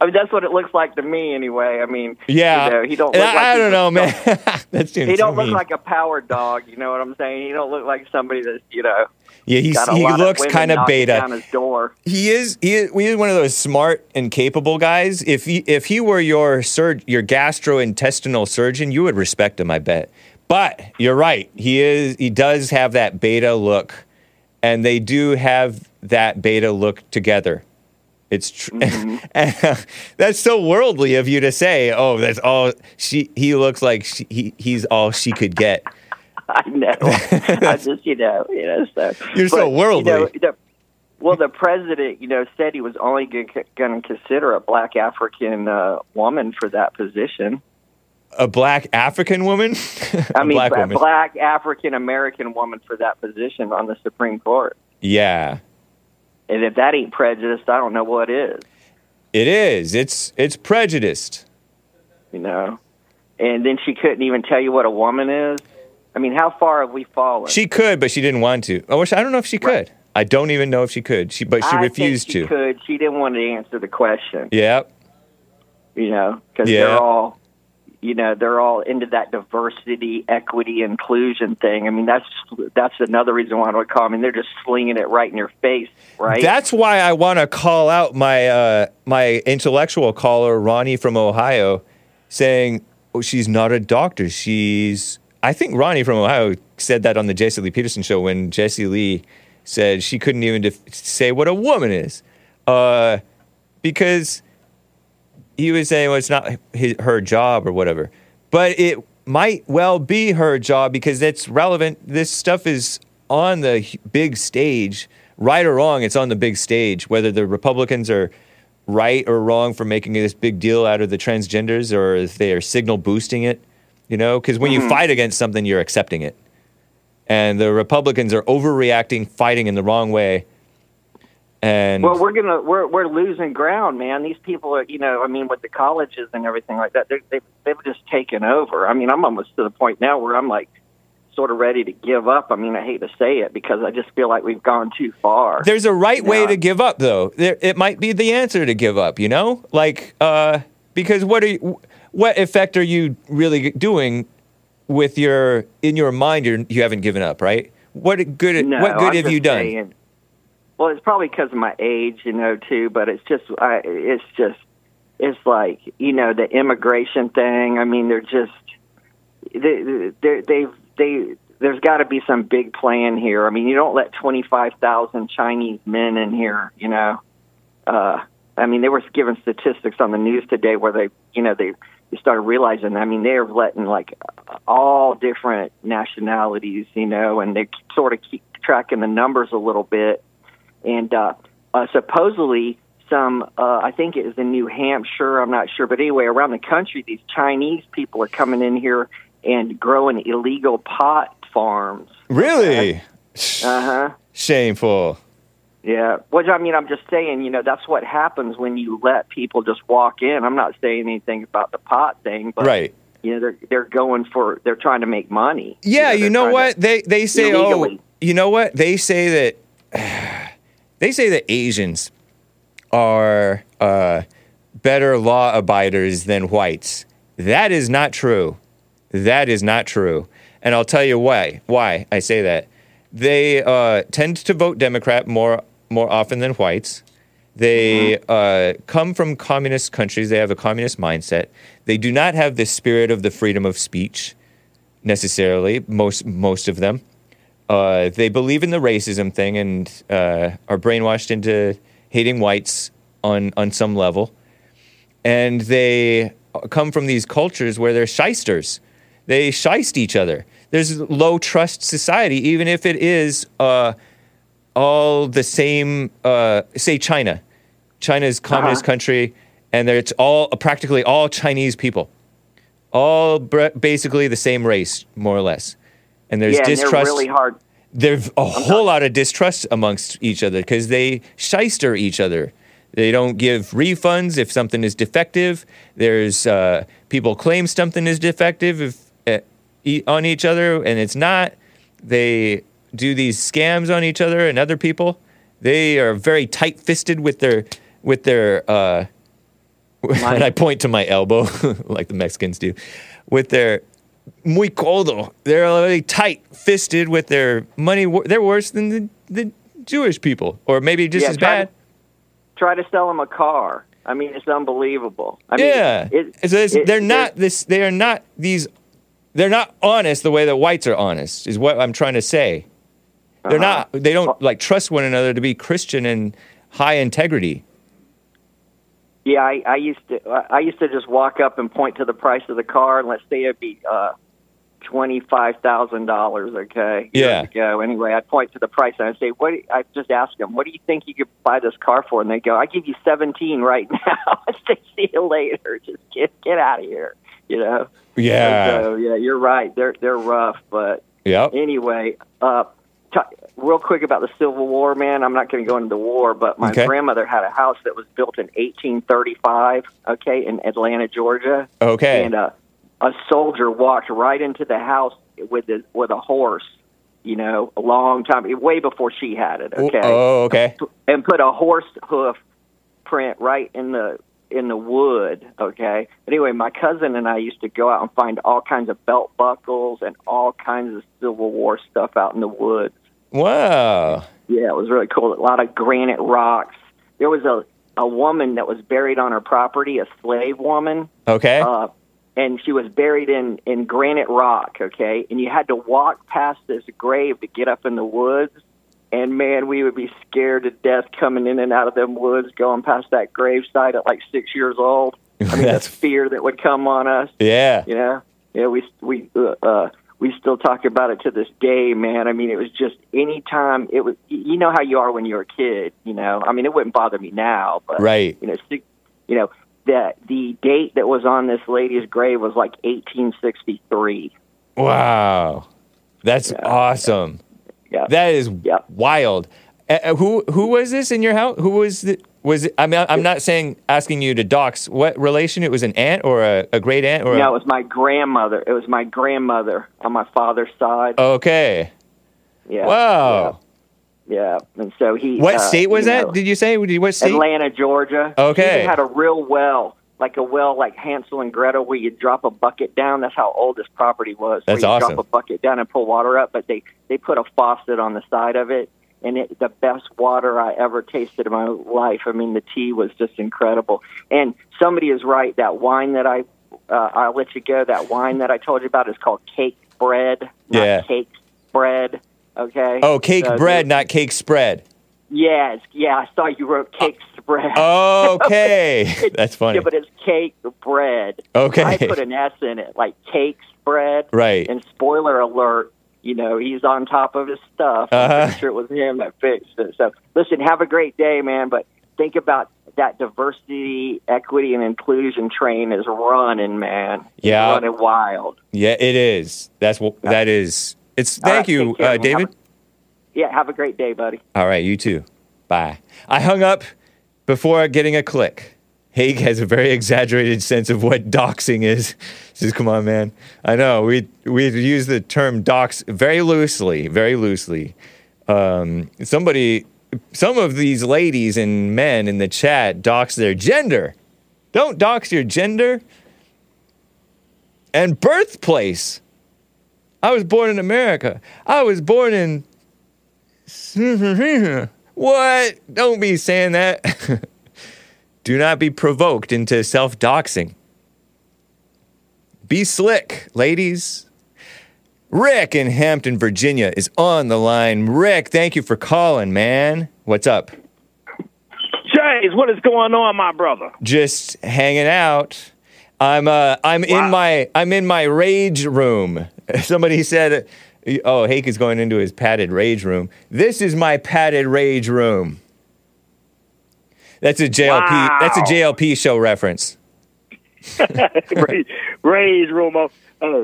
I mean, that's what it looks like to me, anyway. I mean, yeah, you know, he don't. I don't know, man. That's he don't look like a power dog. You know what I'm saying? He don't look like somebody that's, you know. Yeah, he looks kind of beta. Down his door. He is one of those smart and capable guys. If he were your gastrointestinal surgeon, you would respect him, I bet. But you're right. He does have that beta look, and they do have that beta look together. It's true. Mm-hmm. That's so worldly of you to say. Oh, that's all she. He looks like he's all she could get. I know. I just you know. So. You're so worldly. You know, the president, you know, said he was only going to consider a black African woman for that position. A black African woman. I mean, a black African American woman for that position on the Supreme Court. Yeah. And if that ain't prejudiced, I don't know what is. It is. It's prejudiced. You know? And then she couldn't even tell you what a woman is? I mean, how far have we fallen? She could, but she didn't want to. I don't know if she could. Right. I don't even know if she could. She refused to. She could. She didn't want to answer the question. Yep. You know? Because they're all, you know, into that diversity, equity, inclusion thing. I mean, that's another reason why I don't call. I mean, they're just slinging it right in your face, right? That's why I want to call out my my intellectual caller, Ronnie from Ohio, saying, oh, she's not a doctor. I think Ronnie from Ohio said that on the Jesse Lee Peterson Show when Jesse Lee said she couldn't even say what a woman is. Because he was saying, well, it's not her job or whatever. But it might well be her job because that's relevant. This stuff is on the big stage. Right or wrong, it's on the big stage. Whether the Republicans are right or wrong for making this big deal out of the transgenders or if they are signal boosting it, you know, because when you fight against something, you're accepting it. And the Republicans are overreacting, fighting in the wrong way. And well, we're losing ground, man. These people are, you know, I mean, with the colleges and everything like that, they've just taken over. I mean, I'm almost to the point now where I'm like sort of ready to give up. I mean, I hate to say it because I just feel like we've gone too far. There's a right way to give up, though. It might be the answer to give up, you know, like because what effect are you really doing with in your mind? You haven't given up, right? What good have you done? Well, it's probably because of my age, you know, too. But it's like, you know, the immigration thing. I mean, there's got to be some big plan here. I mean, you don't let 25,000 Chinese men in here, you know. I mean, they were giving statistics on the news today where they started realizing. I mean, they're letting like all different nationalities, you know, and they sort of keep tracking the numbers a little bit. And supposedly I think it was in New Hampshire, I'm not sure. But anyway, around the country, these Chinese people are coming in here and growing illegal pot farms. Really? Uh-huh. Shameful. Yeah, which, I mean, I'm just saying, you know, that's what happens when you let people just walk in. I'm not saying anything about the pot thing, but right. You know, they're going for, they're trying to make money. Yeah, you know what? They say, illegally. Oh, you know what? They say that Asians are better law abiders than whites. That is not true. That is not true. And I'll tell you why I say that. They tend to vote Democrat more often than whites. They come from communist countries. They have a communist mindset. They do not have the spirit of the freedom of speech, necessarily, most of them. They believe in the racism thing and are brainwashed into hating whites on some level. And they come from these cultures where they're shysters. They shyst each other. There's low trust society, even if it is all the same. Say China. China is a communist country, and it's all practically all Chinese people, all basically the same race, more or less. And there's distrust. And they're really hard. There's a whole lot of distrust amongst each other because they shyster each other. They don't give refunds if something is defective. There's people claim something is defective on each other, and it's not. They do these scams on each other and other people. They are very tight-fisted with their. And I point to my elbow, like the Mexicans do, with their muy codo. They're really tight-fisted with their money. They're worse than the Jewish people, or maybe just as bad. Try to sell them a car. I mean, it's unbelievable. They're not honest the way that whites are honest, is what I'm trying to say. They're not. They don't trust one another to be Christian and high integrity. Yeah, I used to just walk up and point to the price of the car, and let's say it'd be $25,000. Okay. Yeah. Go. Anyway, I point to the price and I say, "What?" I just ask them, "What do you think you could buy this car for?" And they go, "I give you $17 right now." I say, "See you later. Just get out of here." You know. Yeah. So, yeah, you're right. They're rough, but anyway, real quick about the Civil War, man. I'm not going to go into the war, but my grandmother had a house that was built in 1835. Okay, in Atlanta, Georgia. Okay. And a soldier walked right into the house with a horse, you know, a long time, way before she had it, okay? Oh, okay. And put a horse hoof print right in the wood, okay? Anyway, my cousin and I used to go out and find all kinds of belt buckles and all kinds of Civil War stuff out in the woods. Wow. Yeah, it was really cool. A lot of granite rocks. There was a woman that was buried on her property, a slave woman. Okay. And she was buried in granite rock, okay? And you had to walk past this grave to get up in the woods. And, man, we would be scared to death coming in and out of them woods, going past that gravesite at, 6 years old. I mean, the fear that would come on us. Yeah. You know? Yeah, we still talk about it to this day, man. I mean, it was just any time. It was, you know how you are when you're a kid, you know? I mean, it wouldn't bother me now. But, right. You know, that the date that was on this lady's grave was 1863. Wow. That's awesome. Yeah. That is wild. Who was this in your house? Who was it? I'm not asking you to dox what relation. It was an aunt or a great aunt? No, it was my grandmother. It was my grandmother on my father's side. Okay. Yeah. Wow. Yeah. Yeah, and so he... What state was that? Did you say? What state? Atlanta, Georgia. Okay. He had a real well, like Hansel and Gretel, where you drop a bucket down. That's how old this property was. That's awesome. You drop a bucket down and pull water up, but they put a faucet on the side of it, and it's the best water I ever tasted in my life. I mean, the tea was just incredible. And somebody is right. That wine that I'll let you go, that wine that I told you about is called Cakebread, not Cakebread. Okay. Oh, Cakebread, not cake spread. Yes. Yeah, I saw you wrote cake spread. Oh, okay. That's funny. Yeah, but it's Cakebread. Okay. I put an S in it, like cake spread. Right. And spoiler alert, you know, he's on top of his stuff. I'm sure it was him that fixed it. So, listen, have a great day, man, but think about that diversity, equity, and inclusion train is running, man. Yeah. It's running wild. Yeah, it is. That is... Thank you, David. Yeah, have a great day, buddy. All right, you too. Bye. I hung up before getting a click. Hake has a very exaggerated sense of what doxing is. He says, come on, man. I know, we use the term dox very loosely, very loosely. Some of these ladies and men in the chat dox their gender. Don't dox your gender. And birthplace. I was born in America. I was born in... What? Don't be saying that. Do not be provoked into self-doxing. Be slick, ladies. Rick in Hampton, Virginia is on the line. Rick, thank you for calling, man. What's up? James, what is going on, my brother? Just hanging out. I'm in my rage room. Somebody said, oh, Hake is going into his padded rage room. This is my padded rage room. That's a JLP. Wow. That's a JLP show reference. Rage room. There's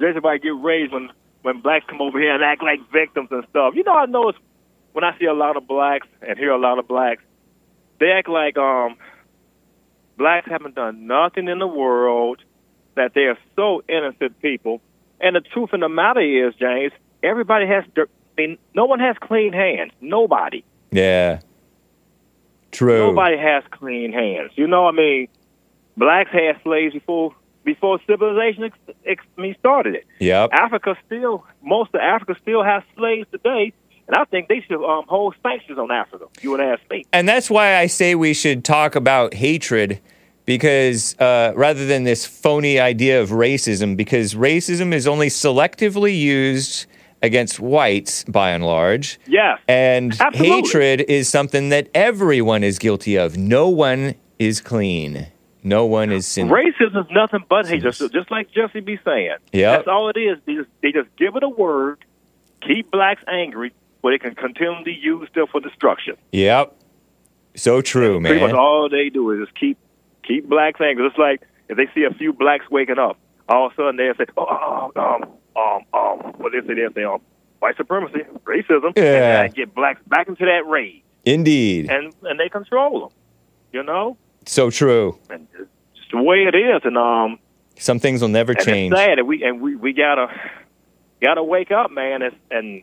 everybody get raised when blacks come over here and act like victims and stuff. You know, I notice when I see a lot of blacks and hear a lot of blacks, they act like blacks haven't done nothing in the world, that they are so innocent people. And the truth of the matter is, James, everybody has dirt. I mean, no one has clean hands. Nobody. Yeah. True. Nobody has clean hands. You know what I mean? Blacks had slaves before civilization started it. Yep. Most of Africa still has slaves today, and I think they should hold sanctions on Africa. You would ask me. And that's why I say we should talk about hatred, because rather than this phony idea of racism, because racism is only selectively used against whites, by and large. Yeah. And absolutely. Hatred is something that everyone is guilty of. No one is clean. No one is sinful. Racism is nothing but hatred, just like Jesse be saying. Yep. That's all it is. They just give it a word, keep blacks angry, where they can continually use them for destruction. Yep. So true, man. Pretty much all they do is just keep blacks angry. It's like if they see a few blacks waking up, all of a sudden they'll say, white supremacy, racism, yeah. And get blacks back into that rage. Indeed. And they control them, you know? So true. And it's just the way it is, and some things will never change. It's sad, and we gotta wake up, man. And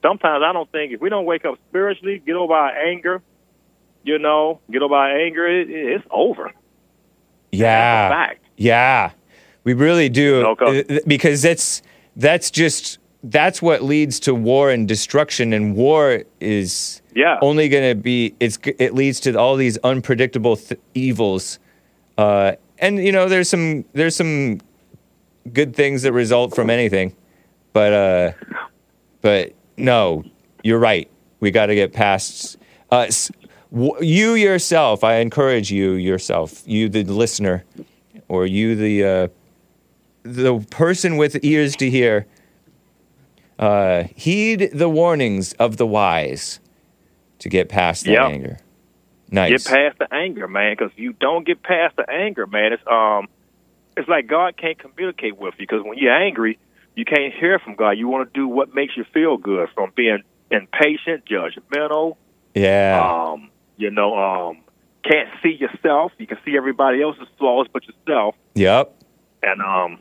sometimes I don't think if we don't wake up spiritually, get over our anger, you know, it's over. Yeah, that's a fact. Yeah, we really do, because that's what leads to war and destruction, and war is only going to be, it leads to all these unpredictable evils. And, you know, there's some good things that result from anything, but no, you're right. We got to get past you yourself. I encourage you yourself, you the listener, or you the person with ears to hear, heed the warnings of the wise to get past the anger. Nice. Get past the anger, man, because you don't get past the anger, man. It's like God can't communicate with you, because when you're angry, you can't hear from God. You want to do what makes you feel good, from being impatient, judgmental. Yeah. Can't see yourself. You can see everybody else's flaws but yourself. Yep. And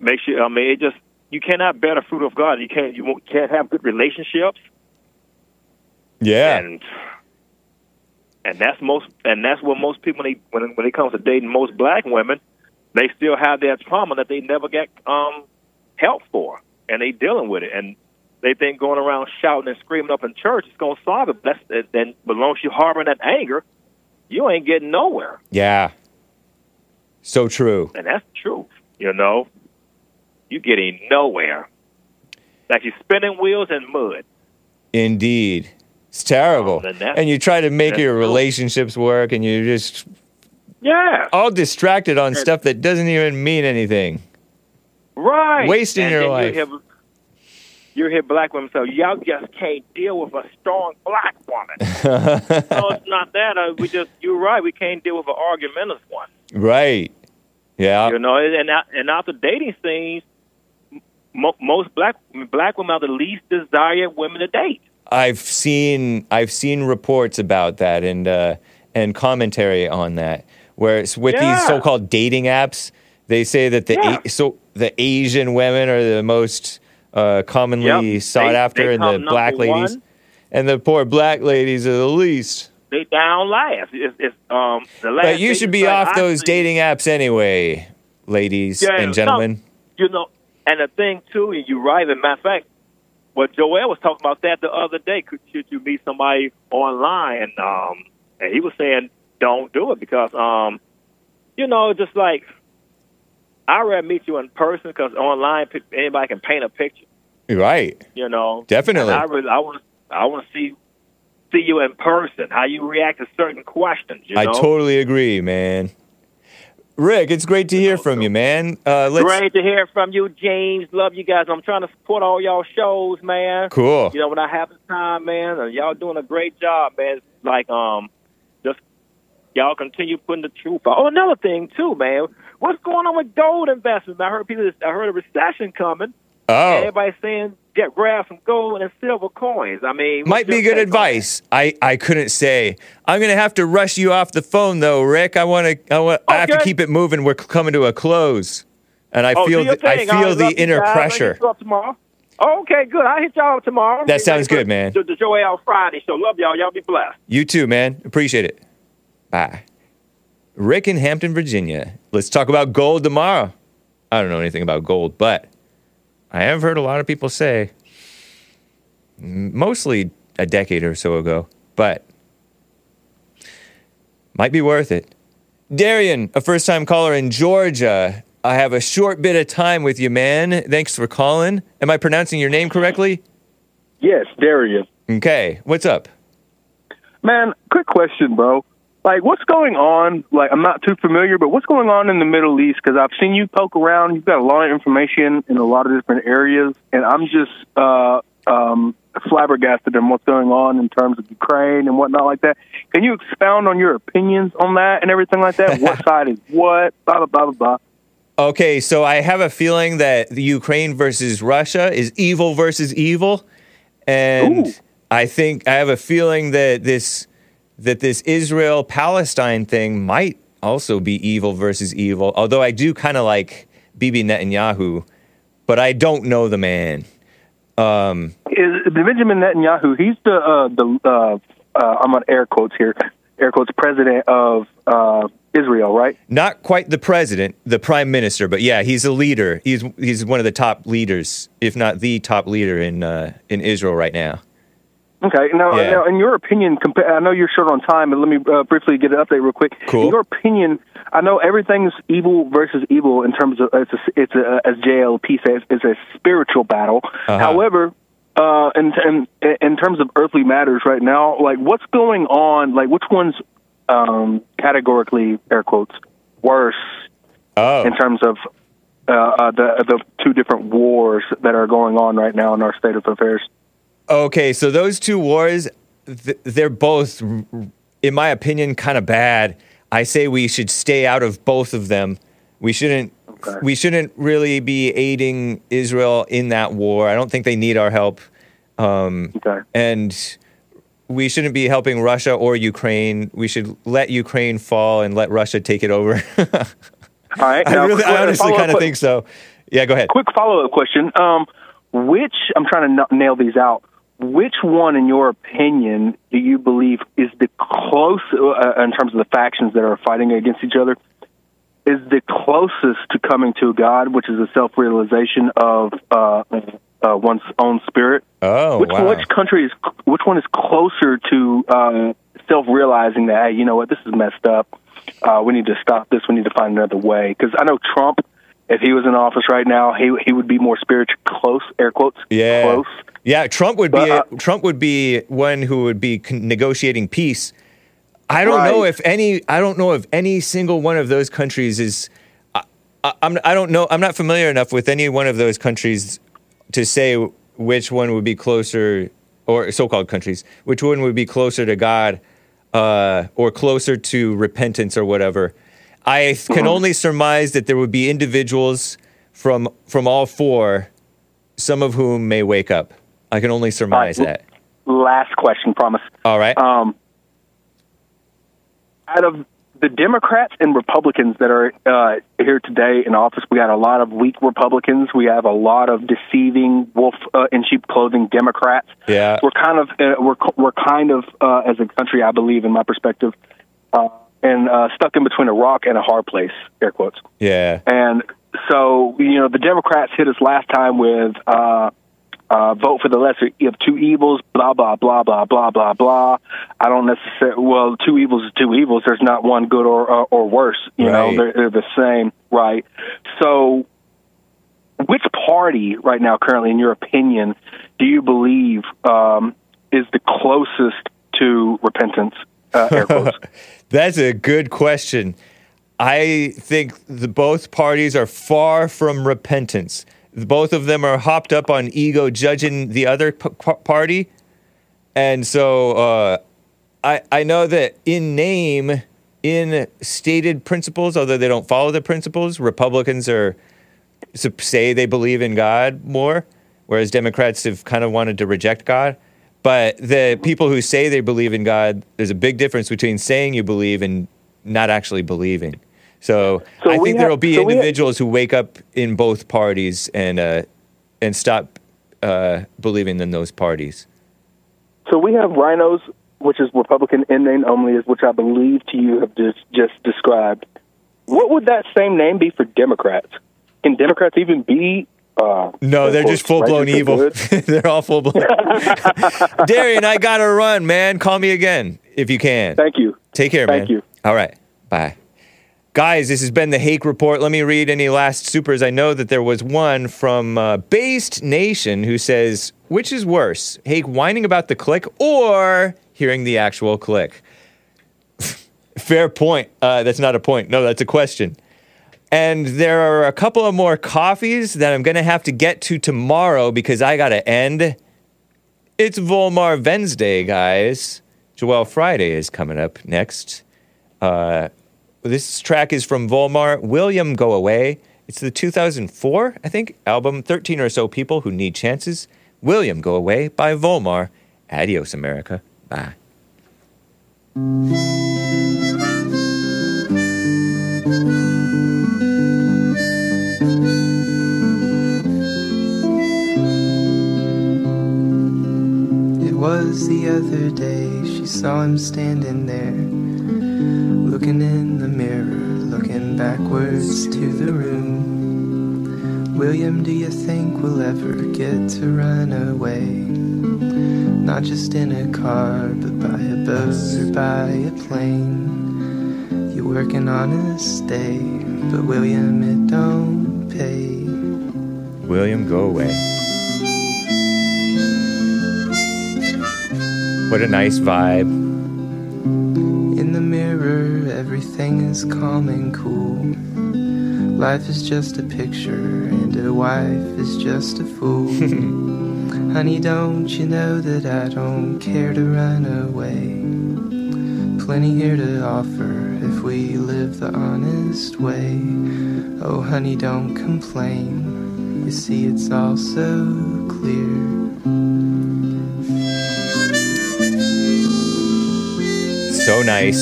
makes you. I mean, it just. You cannot bear the fruit of God. You can't have good relationships. Yeah, and that's what most people when it comes to dating most black women, they still have their trauma that they never got help for, and they dealing with it, and they think going around shouting and screaming up in church is going to solve it. But as long as you harboring that anger, you ain't getting nowhere. Yeah, so true, and that's the truth, you know. You're getting nowhere. Like you're spinning wheels in mud. Indeed. It's terrible. And you try to make your relationships work, and you're just all distracted on stuff that doesn't even mean anything. Right. Wasting your life. You hear black women say, y'all just can't deal with a strong black woman. No, it's not that. You're right. We can't deal with an argumentative one. Right. Yeah. You know, and out the dating scenes, most black women are the least desired women to date. I've seen reports about that and commentary on that, where it's with these so-called dating apps, they say that the Asian women are the most commonly sought after, and the black ladies, and the poor black ladies are the least. They down last. The last. But you should be off those dating apps anyway, ladies and gentlemen. No, you know, and the thing too, and you're right. As a matter of fact, well, Joel was talking about that the other day. Should you meet somebody online? And he was saying, don't do it because, you know, just like I'd rather meet you in person because online anybody can paint a picture. Right. You know, definitely. I want to see you in person, how you react to certain questions. You know? I totally agree, man. Rick, it's great to hear from you, man. Great to hear from you, James. Love you guys. I'm trying to support all y'all shows, man. Cool. You know, when I have the time, man, y'all doing a great job, man. It's like, just y'all continue putting the truth out. Oh, another thing too, man. What's going on with gold investments? I heard a recession coming. Oh. And everybody's saying, grab some gold and silver coins. I mean, might be good advice. I couldn't say. I'm going to have to rush you off the phone, though, Rick. I have to keep it moving. We're coming to a close, and I feel the inner pressure. Okay, good. I'll hit y'all tomorrow. That sounds good, man. The Joel Friday show. Love y'all. Y'all be blessed. You too, man. Appreciate it. Bye. Rick in Hampton, Virginia. Let's talk about gold tomorrow. I don't know anything about gold, but I have heard a lot of people say, mostly a decade or so ago, but might be worth it. Darian, a first-time caller in Georgia. I have a short bit of time with you, man. Thanks for calling. Am I pronouncing your name correctly? Yes, Darian. Okay, what's up? Man, quick question, bro. Like, what's going on? Like, I'm not too familiar, but what's going on in the Middle East? Because I've seen you poke around. You've got a lot of information in a lot of different areas, and I'm just flabbergasted on what's going on in terms of Ukraine and whatnot like that. Can you expound on your opinions on that and everything like that? What side is what? Blah, blah, blah, blah, blah. Okay, so I have a feeling that the Ukraine versus Russia is evil versus evil, and I have a feeling that this Israel-Palestine thing might also be evil versus evil, although I do kind of like Bibi Netanyahu, but I don't know the man. Benjamin Netanyahu, he's I'm on air quotes, president of Israel, right? Not quite the president, the prime minister, but yeah, he's a leader. He's one of the top leaders, if not the top leader in Israel right now. Okay. Now, in your opinion, I know you're short on time, but let me briefly get an update real quick. Cool. In your opinion, I know everything's evil versus evil in terms of it's a, as JLP says, it's a spiritual battle. Uh-huh. However, in terms of earthly matters right now, like what's going on? Like which one's categorically air quotes worse in terms of the two different wars that are going on right now in our state of affairs? Okay, so those two wars, they're both, in my opinion, kind of bad. I say we should stay out of both of them. We shouldn't really be aiding Israel in that war. I don't think they need our help. And we shouldn't be helping Russia or Ukraine. We should let Ukraine fall and let Russia take it over. All right. Now, I honestly kind of think so. Yeah, go ahead. Quick follow-up question. Which, I'm trying to nail these out. Which one, in your opinion, do you believe is the closest, in terms of the factions that are fighting against each other, is the closest to coming to God, which is a self-realization of one's own spirit? Oh, Which country is? Which one is closer to self-realizing that, hey, you know what, this is messed up. We need to stop this. We need to find another way. Because I know Trump, if he was in office right now, he would be more spiritual, close, air quotes. Yeah, close. Yeah, Trump would be one who would be negotiating peace. I don't know if any single one of those countries is. I don't know. I'm not familiar enough with any one of those countries to say which one would be closer, or so-called countries, which one would be closer to God or closer to repentance or whatever. I can only surmise that there would be individuals from all four some of whom may wake up. I can only surmise that. Last question, promise. All right. Out of the Democrats and Republicans that are here today in office, we got a lot of weak Republicans. We have a lot of deceiving wolf in sheep clothing Democrats. Yeah, we're kind of as a country, I believe, in my perspective, and stuck in between a rock and a hard place. Air quotes. Yeah. And so the Democrats hit us last time with vote for the lesser of two evils, blah, blah, blah, blah, blah, blah, blah. I don't necessarily, well, two evils is two evils. There's not one good or worse. You know, they're the same, right? So which party right now currently, in your opinion, do you believe is the closest to repentance? Air quotes. That's a good question. I think both parties are far from repentance. Both of them are hopped up on ego judging the other party. And so I know that in name, in stated principles, although they don't follow the principles, Republicans say they believe in God more, whereas Democrats have kind of wanted to reject God. But the people who say they believe in God, there's a big difference between saying you believe and not actually believing. So I think there will be individuals who wake up in both parties and stop believing in those parties. So we have rhinos, which is Republican in name only, is which I believe to you have just described. What would that same name be for Democrats? Can Democrats even be? No, they're just full-blown evil. They're all full-blown. Darian, I got to run, man. Call me again if you can. Thank you. Take care, man. Thank you. All right. Bye. Guys, this has been The Hake Report. Let me read any last supers. I know that there was one from Based Nation who says, which is worse, Hake whining about the click or hearing the actual click? Fair point. That's not a point. No, that's a question. And there are a couple of more coffees that I'm going to have to get to tomorrow because I got to end. It's Vollmar Wednesday, guys. Joelle Friday is coming up next. This track is from Vollmar, William Go Away. It's the 2004, I think, album, 13 or so people who need chances. William Go Away by Vollmar. Adios, America. Bye. It was the other day she saw him standing there, looking in the mirror, looking backwards to the room. William, do you think we'll ever get to run away? Not just in a car, but by a bus or by a plane. You work an honest day, but William, it don't pay. William, go away. What a nice vibe. In the mirror, everything is calm and cool. Life is just a picture, and a wife is just a fool. Honey, don't you know that I don't care to run away? Plenty here to offer if we live the honest way. Oh, honey, don't complain. You see, it's all so clear. So nice.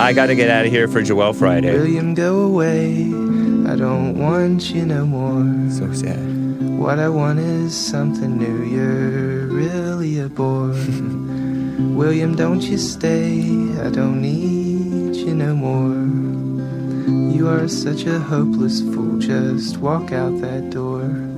I gotta get out of here for Joelle Friday. William, go away. I don't want you no more. So sad. What I want is something new. You're really a bore. William, don't you stay. I don't need you no more. You are such a hopeless fool. Just walk out that door.